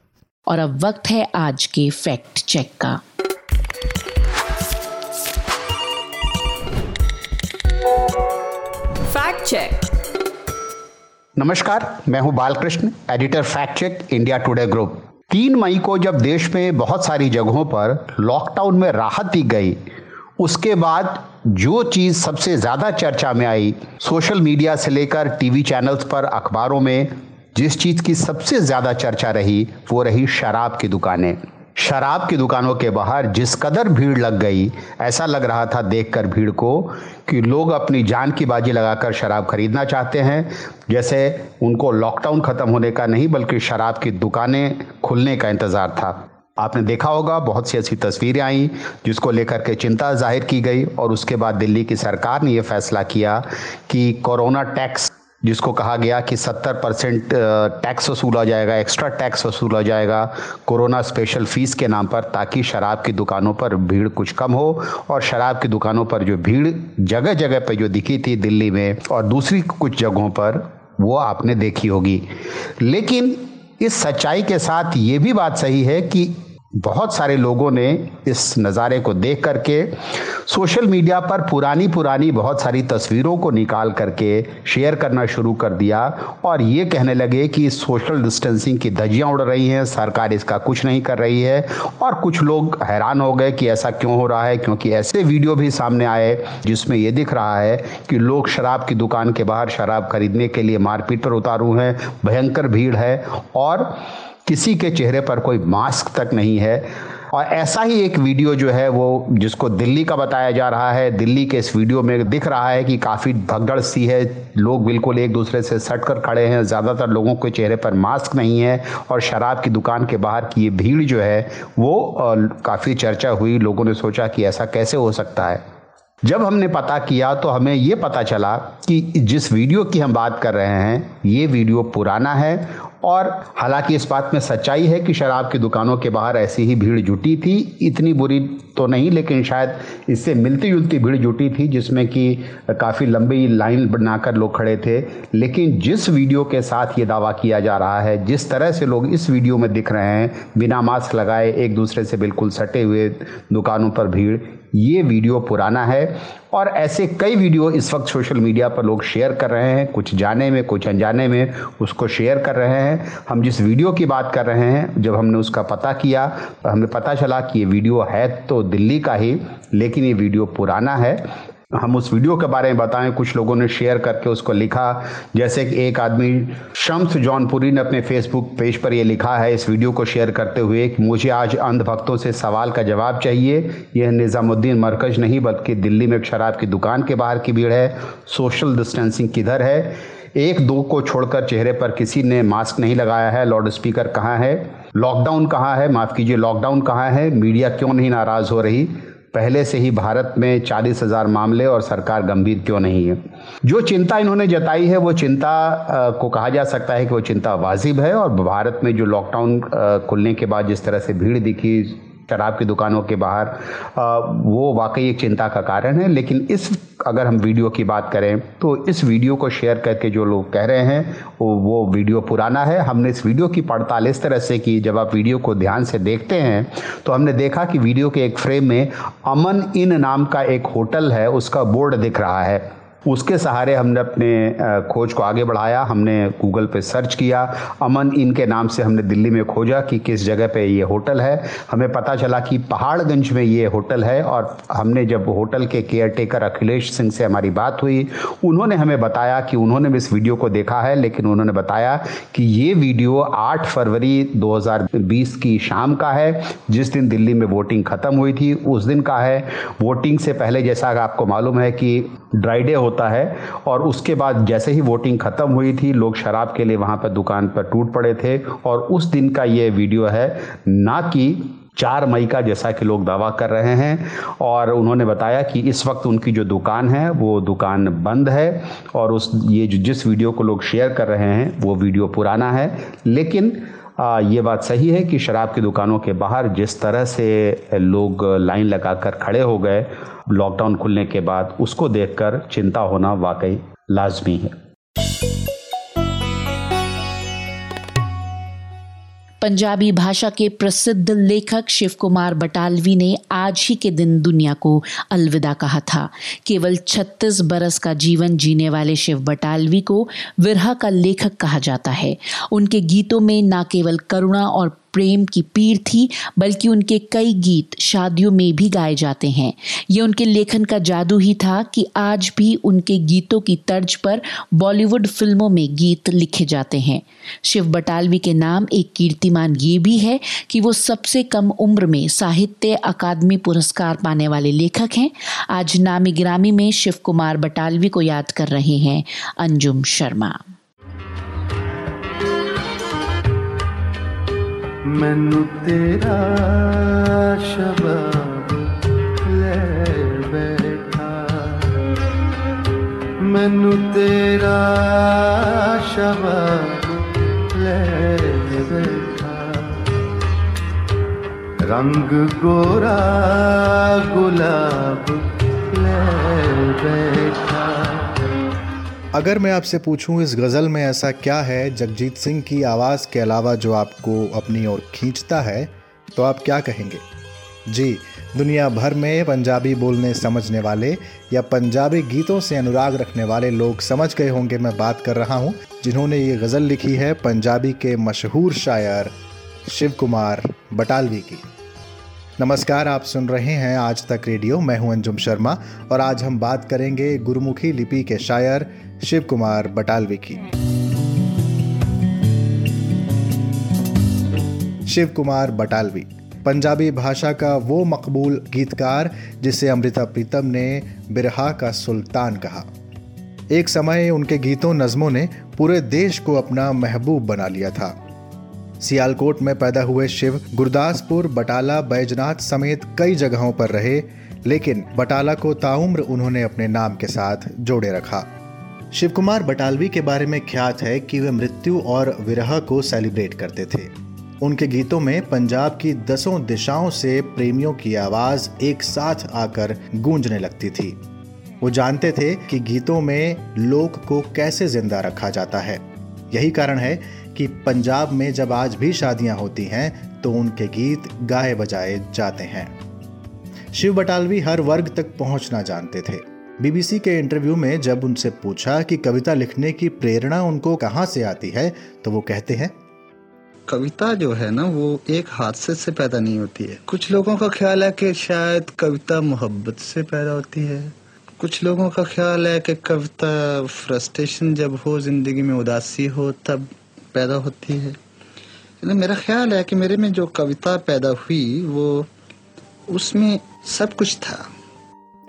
और अब वक्त है आज के फैक्ट चेक का। Fact check. नमस्कार, मैं हूं बालकृष्ण, editor fact check India today group. तीन मई को जब देश में बहुत सारी जगहों पर लॉकडाउन में राहत दी गई, उसके बाद जो चीज़ सबसे ज़्यादा चर्चा में आई, सोशल मीडिया से लेकर टीवी चैनल्स पर, अखबारों में जिस चीज़ की सबसे ज़्यादा चर्चा रही वो रही शराब की दुकानें। शराब की दुकानों के बाहर जिस कदर भीड़ लग गई, ऐसा लग रहा था देखकर भीड़ को कि लोग अपनी जान की बाजी लगाकर शराब खरीदना चाहते हैं, जैसे उनको लॉकडाउन ख़त्म होने का नहीं बल्कि शराब की दुकानें खुलने का इंतज़ार था। आपने देखा होगा बहुत सी ऐसी तस्वीरें आई जिसको लेकर के चिंता जाहिर की गई और उसके बाद दिल्ली की सरकार ने यह फैसला किया कि कोरोना टैक्स जिसको कहा गया कि सत्तर परसेंट टैक्स वसूला जाएगा, एक्स्ट्रा टैक्स वसूला जाएगा कोरोना स्पेशल फीस के नाम पर, ताकि शराब की दुकानों पर भीड़ कुछ कम हो। और शराब की दुकानों पर जो भीड़ जगह जगह पर जो दिखी थी दिल्ली में और दूसरी कुछ जगहों पर, वो आपने देखी होगी। लेकिन इस सच्चाई के साथ ये भी बात सही है कि बहुत सारे लोगों ने इस नज़ारे को देख करके सोशल मीडिया पर पुरानी पुरानी बहुत सारी तस्वीरों को निकाल करके शेयर करना शुरू कर दिया और ये कहने लगे कि सोशल डिस्टेंसिंग की धज्जियां उड़ रही हैं, सरकार इसका कुछ नहीं कर रही है। और कुछ लोग हैरान हो गए कि ऐसा क्यों हो रहा है, क्योंकि ऐसे वीडियो भी सामने आए जिसमें ये दिख रहा है कि लोग शराब की दुकान के बाहर शराब खरीदने के लिए मारपीट पर उतारू हैं, भयंकर भीड़ है और किसी के चेहरे पर कोई मास्क तक नहीं है। और ऐसा ही एक वीडियो जो है वो, जिसको दिल्ली का बताया जा रहा है, दिल्ली के इस वीडियो में दिख रहा है कि काफ़ी भगदड़ सी है, लोग बिल्कुल एक दूसरे से सटकर खड़े हैं, ज़्यादातर लोगों के चेहरे पर मास्क नहीं है और शराब की दुकान के बाहर की ये भीड़ जो है वो काफ़ी चर्चा हुई। लोगों ने सोचा कि ऐसा कैसे हो सकता है। जब हमने पता किया तो हमें ये पता चला कि जिस वीडियो की हम बात कर रहे हैं ये वीडियो पुराना है। और हालांकि इस बात में सच्चाई है कि शराब की दुकानों के बाहर ऐसी ही भीड़ जुटी थी, इतनी बुरी तो नहीं लेकिन शायद इससे मिलती जुलती भीड़ जुटी थी जिसमें कि काफ़ी लंबी लाइन बनाकर लोग खड़े थे। लेकिन जिस वीडियो के साथ ये दावा किया जा रहा है, जिस तरह से लोग इस वीडियो में दिख रहे हैं बिना मास्क लगाए एक दूसरे से बिल्कुल सटे हुए दुकानों पर भीड़, ये वीडियो पुराना है। और ऐसे कई वीडियो इस वक्त सोशल मीडिया पर लोग शेयर कर रहे हैं, कुछ जाने में कुछ अनजाने में उसको शेयर कर रहे हैं। हम जिस वीडियो की बात कर रहे हैं, जब हमने उसका पता किया तो हमें पता चला कि ये वीडियो है तो दिल्ली का ही, लेकिन ये वीडियो पुराना है। हम उस वीडियो के बारे में बताएं, कुछ लोगों ने शेयर करके उसको लिखा, जैसे कि एक आदमी शम्स जौनपुरी ने अपने फेसबुक पेज पर यह लिखा है इस वीडियो को शेयर करते हुए कि मुझे आज अंधभक्तों से सवाल का जवाब चाहिए। यह निज़ामुद्दीन मरकज़ नहीं बल्कि दिल्ली में एक शराब की दुकान के बाहर की भीड़ है। सोशल डिस्टेंसिंग किधर है? एक दो को छोड़कर चेहरे पर किसी ने मास्क नहीं लगाया है। लाउड स्पीकर कहाँ है? लॉकडाउन कहाँ है? माफ़ कीजिए, लॉकडाउन कहाँ है? मीडिया क्यों नहीं नाराज़ हो रही? पहले से ही भारत में चालीस हज़ार मामले और सरकार गंभीर क्यों नहीं है? जो चिंता इन्होंने जताई है वो चिंता आ, को कहा जा सकता है कि वो चिंता वाजिब है। और भारत में जो लॉकडाउन खुलने के बाद जिस तरह से भीड़ दिखी शराब की दुकानों के बाहर, आ, वो वाकई एक चिंता का कारण है। लेकिन इस अगर हम वीडियो की बात करें तो इस वीडियो को शेयर करके जो लोग कह रहे हैं वो वीडियो पुराना है। हमने इस वीडियो की पड़ताल इस तरह से की, जब आप वीडियो को ध्यान से देखते हैं तो हमने देखा कि वीडियो के एक फ्रेम में अमन इन नाम का एक होटल है, उसका बोर्ड दिख रहा है। उसके सहारे हमने अपने खोज को आगे बढ़ाया, हमने गूगल पे सर्च किया, अमन इन के नाम से हमने दिल्ली में खोजा कि किस जगह पे ये होटल है। हमें पता चला कि पहाड़गंज में ये होटल है। और हमने जब होटल के केयर टेकर अखिलेश सिंह से हमारी बात हुई, उन्होंने हमें बताया कि उन्होंने भी इस वीडियो को देखा है, लेकिन उन्होंने बताया कि ये वीडियो आठ फरवरी दो हज़ार बीस की शाम का है, जिस दिन दिल्ली में वोटिंग ख़त्म हुई थी उस दिन का है। वोटिंग से पहले, जैसा आपको मालूम है कि ड्राई डे है, और उसके बाद जैसे ही वोटिंग खत्म हुई थी लोग शराब के लिए वहां पर दुकान पर टूट पड़े थे। और उस दिन का यह वीडियो है, ना कि चार मई का जैसा कि लोग दावा कर रहे हैं। और उन्होंने बताया कि इस वक्त उनकी जो दुकान है वो दुकान बंद है। और उस ये जो जिस वीडियो को लोग शेयर कर रहे हैं वो वीडियो पुराना है। लेकिन आ, ये बात सही है कि शराब की दुकानों के बाहर जिस तरह से लोग लाइन लगाकर खड़े हो गए लॉकडाउन खुलने के बाद, उसको देखकर चिंता होना वाकई लाजमी है। पंजाबी भाषा के प्रसिद्ध लेखक शिव कुमार बटालवी ने आज ही के दिन दुनिया को अलविदा कहा था। केवल छत्तीस बरस का जीवन जीने वाले शिव बटालवी को विरह का लेखक कहा जाता है। उनके गीतों में ना केवल करुणा और प्रेम की पीर थी, बल्कि उनके कई गीत शादियों में भी गाए जाते हैं। ये उनके लेखन का जादू ही था कि आज भी उनके गीतों की तर्ज पर बॉलीवुड फिल्मों में गीत लिखे जाते हैं। शिव बटालवी के नाम एक कीर्तिमान ये भी है कि वो सबसे कम उम्र में साहित्य अकादमी पुरस्कार पाने वाले लेखक हैं। आज नामी गिरामी में शिव कुमार बटालवी को याद कर रहे हैं अंजुम शर्मा। मैनू तेरा शबाब ले बैठा, मैनू तेरा शबाब ले बैठा। रंग गोरा गुलाब ले बैठा। अगर मैं आपसे पूछूं इस गज़ल में ऐसा क्या है जगजीत सिंह की आवाज़ के अलावा जो आपको अपनी ओर खींचता है, तो आप क्या कहेंगे? जी, दुनिया भर में पंजाबी बोलने समझने वाले या पंजाबी गीतों से अनुराग रखने वाले लोग समझ गए होंगे मैं बात कर रहा हूं, जिन्होंने ये गज़ल लिखी है पंजाबी के मशहूर शायर शिव कुमार बटालवी की। नमस्कार, आप सुन रहे हैं आज तक रेडियो। मैं हूं अंजुम शर्मा और आज हम बात करेंगे गुरुमुखी लिपि के शायर शिव कुमार बटालवी की। शिव कुमार बटालवी पंजाबी भाषा का वो मकबूल गीतकार जिसे अमृता प्रीतम ने बिरहा का सुल्तान कहा। एक समय उनके गीतों नज़मों ने पूरे देश को अपना महबूब बना लिया था। सियालकोट में पैदा हुए शिव गुरदासपुर, बटाला, बैजनाथ समेत कई जगहों पर रहे, लेकिन बटाला को ताउम्र उन्होंने अपने नाम के साथ जोड़े रखा। शिव कुमार बटालवी के बारे में ख्यात है कि वे मृत्यु और विरह को सेलिब्रेट करते थे। उनके गीतों में पंजाब की दसों दिशाओं से प्रेमियों की आवाज़ एक साथ आकर गूंजने लगती थी। वो जानते थे कि गीतों में लोक को कैसे जिंदा रखा जाता है। यही कारण है कि पंजाब में जब आज भी शादियां होती हैं तो उनके गीत गाए बजाए जाते हैं। शिव बटालवी हर वर्ग तक पहुंचना जानते थे। बीबीसी के इंटरव्यू में जब उनसे पूछा कि कविता लिखने की प्रेरणा उनको कहां से आती है, तो वो कहते हैं, कविता जो है ना वो एक हादसे से पैदा नहीं होती है। कुछ लोगों का ख्याल है कि शायद कविता मोहब्बत से पैदा होती है, कुछ लोगों का ख्याल है कि कविता फ्रस्ट्रेशन जब हो, जिंदगी में उदासी हो, तब पैदा होती है। लेकिन मेरा ख्याल है कि मेरे में जो कविता पैदा हुई वो उसमें सब कुछ था।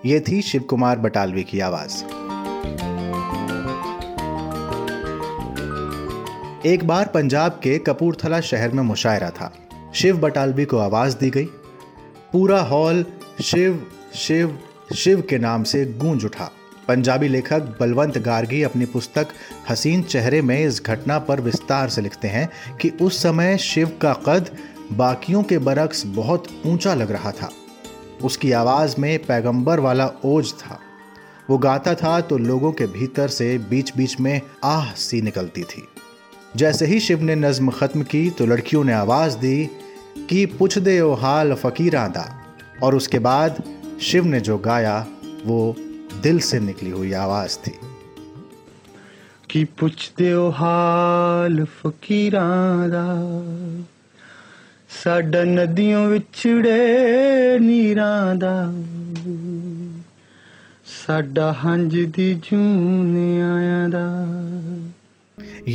ये थी शिव कुमार बटालवी की आवाज़। एक बार पंजाब के कपूरथला शहर में मुशायरा था। शिव बटालवी को आवाज़ दी गई। पूरा हॉल शिव शिव शिव के नाम से गूंज उठा। पंजाबी लेखक बलवंत गार्गी अपनी पुस्तक हसीन चेहरे में इस घटना पर विस्तार से लिखते हैं कि उस समय शिव का कद बाकियों के बरक्स बहुत ऊंचा लग रहा था। उसकी आवाज़ में पैगंबर वाला ओज था। वो गाता था तो लोगों के भीतर से बीच बीच में आह सी निकलती थी। जैसे ही शिव ने नज्म खत्म की तो लड़कियों ने आवाज़ दी कि पुछ दे ओ हाल फकीरां दा, और उसके बाद शिव ने जो गाया वो दिल से निकली हुई आवाज थी कि पुछदे ओ हाल फकीरां दा, साडा नदियों विछड़े नीरां दा, साडा हंज दी जूने आया दा।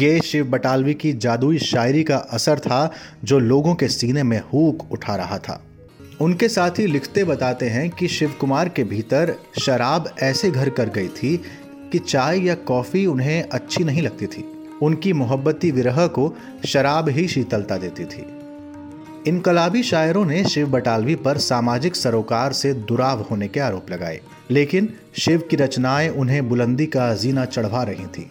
ये शिव बटालवी की जादुई शायरी का असर था जो लोगों के सीने में हूक उठा रहा था। उनके साथी लिखते बताते हैं कि शिव कुमार के भीतर शराब ऐसे घर कर गई थी कि चाय या कॉफ़ी उन्हें अच्छी नहीं लगती थी। उनकी मोहब्बती विरह को शराब ही शीतलता देती थी। इनकलाबी शायरों ने शिव बटालवी पर सामाजिक सरोकार से दुराव होने के आरोप लगाए, लेकिन शिव की रचनाएं उन्हें बुलंदी का जीना चढ़वा रही थी।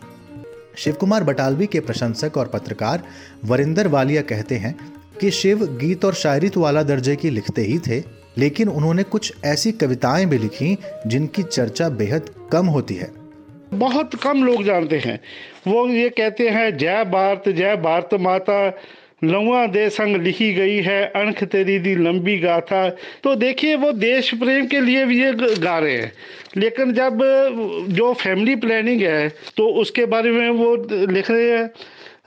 शिव कुमार बटालवी के प्रशंसक और पत्रकार वरिंदर वालिया कहते हैं कि शिव गीत और शायरी तो आला दर्जे की लिखते ही थे, लेकिन उन्होंने कुछ ऐसी कविताएं भी लिखीं जिनकी चर्चा बेहद कम होती है। बहुत कम लोग जानते हैं। वो ये कहते हैं, जय भारत जय भारत माता, लौआ दे संग लिखी गई है अणख तेरी दी लंबी गाथा। तो देखिए, वो देश प्रेम के लिए भी ये गा रहे हैं, लेकिन जब जो फैमिली प्लानिंग है तो उसके बारे में वो लिख रहे हैं,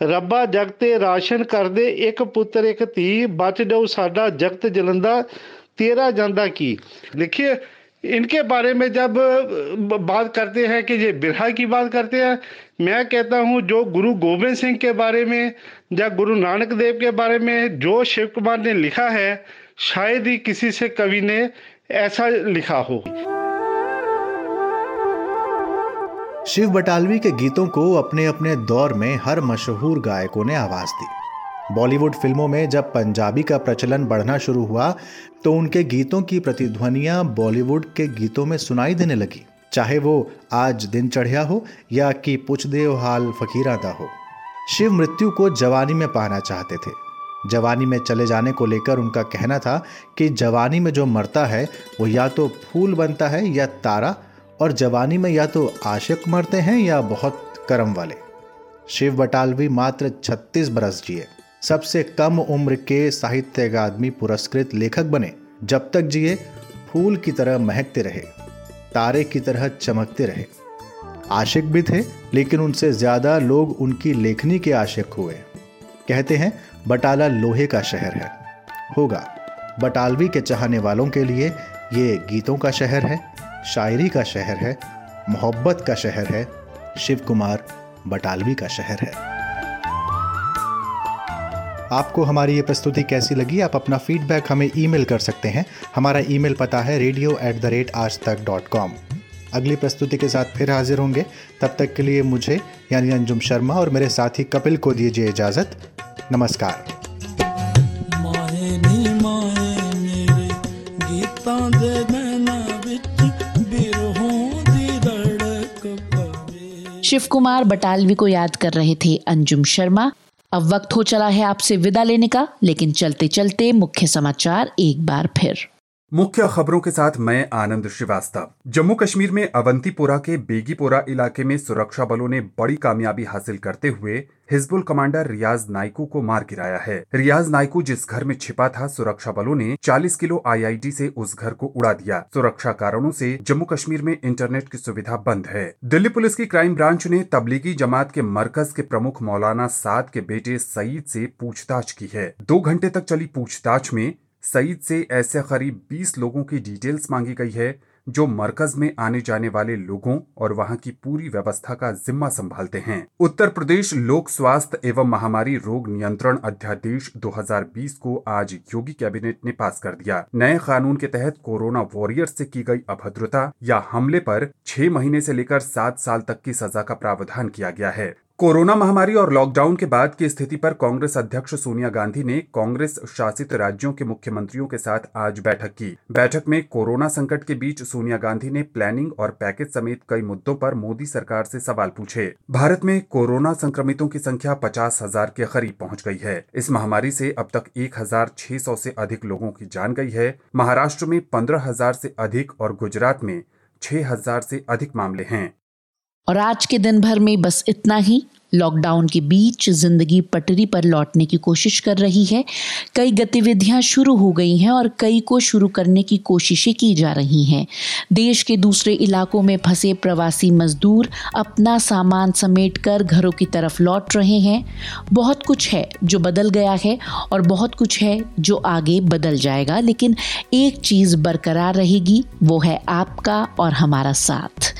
रब्बा जगते राशन कर दे एक पुत्र एक धी, बच जाऊ साडा जगत जलंदा तेरा जांदा की। देखिए, इनके बारे में जब बात करते हैं कि ये बिरहा की बात करते हैं, मैं कहता हूँ जो गुरु गोबिंद सिंह के बारे में या गुरु नानक देव के बारे में जो शिव कुमार ने लिखा है, शायद ही किसी से कवि ने ऐसा लिखा हो। शिव बटालवी के गीतों को अपने अपने दौर में हर मशहूर गायकों ने आवाज़ दी। बॉलीवुड फिल्मों में जब पंजाबी का प्रचलन बढ़ना शुरू हुआ तो उनके गीतों की प्रतिध्वनियां बॉलीवुड के गीतों में सुनाई देने लगी, चाहे वो आज दिन चढ़िया हो या कि पुछ देव हाल फकीरा दा हो। शिव मृत्यु को जवानी में पाना चाहते थे। जवानी में चले जाने को लेकर उनका कहना था कि जवानी में जो मरता है वो या तो फूल बनता है या तारा, और जवानी में या तो आशिक मरते हैं या बहुत कर्म वाले। शिव बटालवी मात्र छत्तीस बरस जिए, सबसे कम उम्र के साहित्य अकादमी पुरस्कृत लेखक बने। जब तक जिए फूल की तरह महकते रहे, तारे की तरह चमकते रहे। आशिक भी थे, लेकिन उनसे ज़्यादा लोग उनकी लेखनी के आशिक हुए। कहते हैं बटाला लोहे का शहर है, होगा। बटालवी के चाहने वालों के लिए ये गीतों का शहर है, शायरी का शहर है, मोहब्बत का शहर है, शिव कुमार बटालवी का शहर है। आपको हमारी ये प्रस्तुति कैसी लगी? आप अपना फीडबैक हमें ईमेल कर सकते हैं। हमारा ईमेल पता है रेडियो एट द रेट आज तक डॉट कॉम। अगली प्रस्तुति के साथ फिर हाजिर होंगे। तब तक के लिए मुझे यानी अंजुम शर्मा और मेरे साथी कपिल को दीजिए इजाज़त। नमस्कार। शिव कुमार बटालवी को याद कर रहे थे अंजुम शर्मा। अब वक्त हो चला है आपसे विदा लेने का, लेकिन चलते चलते मुख्य समाचार एक बार फिर। मुख्य खबरों के साथ मैं आनंद श्रीवास्तव। जम्मू कश्मीर में अवंतीपोरा के बेगीपोरा इलाके में सुरक्षा बलों ने बड़ी कामयाबी हासिल करते हुए हिजबुल कमांडर रियाज़ नाइकू को मार गिराया है। रियाज़ नाइकू जिस घर में छिपा था, सुरक्षा बलों ने चालीस किलो आईईडी से उस घर को उड़ा दिया। सुरक्षा कारणों से जम्मू कश्मीर में इंटरनेट की सुविधा बंद है। दिल्ली पुलिस की क्राइम ब्रांच ने तबलीगी जमात के मरकज के प्रमुख मौलाना साद के बेटे सईद से पूछताछ की है। दो घंटे तक चली पूछताछ में सईद से ऐसे करीब बीस लोगों की डिटेल्स मांगी गई है जो मरकज में आने जाने वाले लोगों और वहां की पूरी व्यवस्था का जिम्मा संभालते हैं। उत्तर प्रदेश लोक स्वास्थ्य एवं महामारी रोग नियंत्रण अध्यादेश दो हज़ार बीस को आज योगी कैबिनेट ने पास कर दिया। नए कानून के तहत कोरोना वॉरियर्स से की गई अभद्रता या हमले पर छह महीने से लेकर सात साल तक की सजा का प्रावधान किया गया है। कोरोना महामारी और लॉकडाउन के बाद की स्थिति पर कांग्रेस अध्यक्ष सोनिया गांधी ने कांग्रेस शासित राज्यों के मुख्यमंत्रियों के साथ आज बैठक की। बैठक में कोरोना संकट के बीच सोनिया गांधी ने प्लानिंग और पैकेज समेत कई मुद्दों पर मोदी सरकार से सवाल पूछे। भारत में कोरोना संक्रमितों की संख्या पचास हजार के करीब पहुंच गई है। इस महामारी से अब तक एक हजार छह सौ से अधिक लोगों की जान गई है। महाराष्ट्र में पंद्रह हजार से अधिक और गुजरात में छह हजार से अधिक मामले हैं। और आज के दिन भर में बस इतना ही। लॉकडाउन के बीच जिंदगी पटरी पर लौटने की कोशिश कर रही है। कई गतिविधियां शुरू हो गई हैं और कई को शुरू करने की कोशिशें की जा रही हैं। देश के दूसरे इलाकों में फंसे प्रवासी मजदूर अपना सामान समेटकर घरों की तरफ लौट रहे हैं। बहुत कुछ है जो बदल गया है और बहुत कुछ है जो आगे बदल जाएगा, लेकिन एक चीज़ बरकरार रहेगी, वो है आपका और हमारा साथ।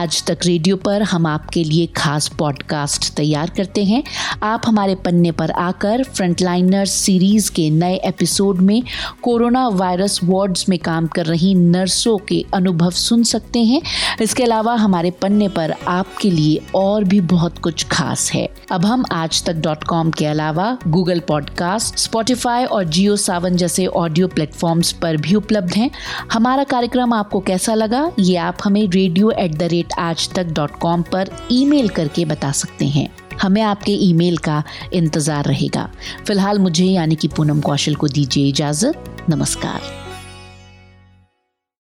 आज तक रेडियो पर हम आपके लिए खास पॉडकास्ट तैयार करते हैं। आप हमारे पन्ने पर आकर फ्रंटलाइनर्स सीरीज के नए एपिसोड में कोरोना वायरस वार्ड्स में काम कर रही नर्सों के अनुभव सुन सकते हैं। इसके अलावा हमारे पन्ने पर आपके लिए और भी बहुत कुछ खास है। अब हम आज तक डॉट कॉम के अलावा गूगल पॉडकास्ट, स्पॉटिफाई और जियो सावन जैसे ऑडियो प्लेटफॉर्म्स पर भी उपलब्ध हैं। हमारा कार्यक्रम आपको कैसा लगा ये आप हमें रेडियो एट द रेट आज तक डॉट कॉम पर ईमेल करके बता सकते हैं। हमें आपके ईमेल का इंतजार रहेगा। फिलहाल मुझे यानी कि पूनम कौशल को दीजिए इजाजत। नमस्कार।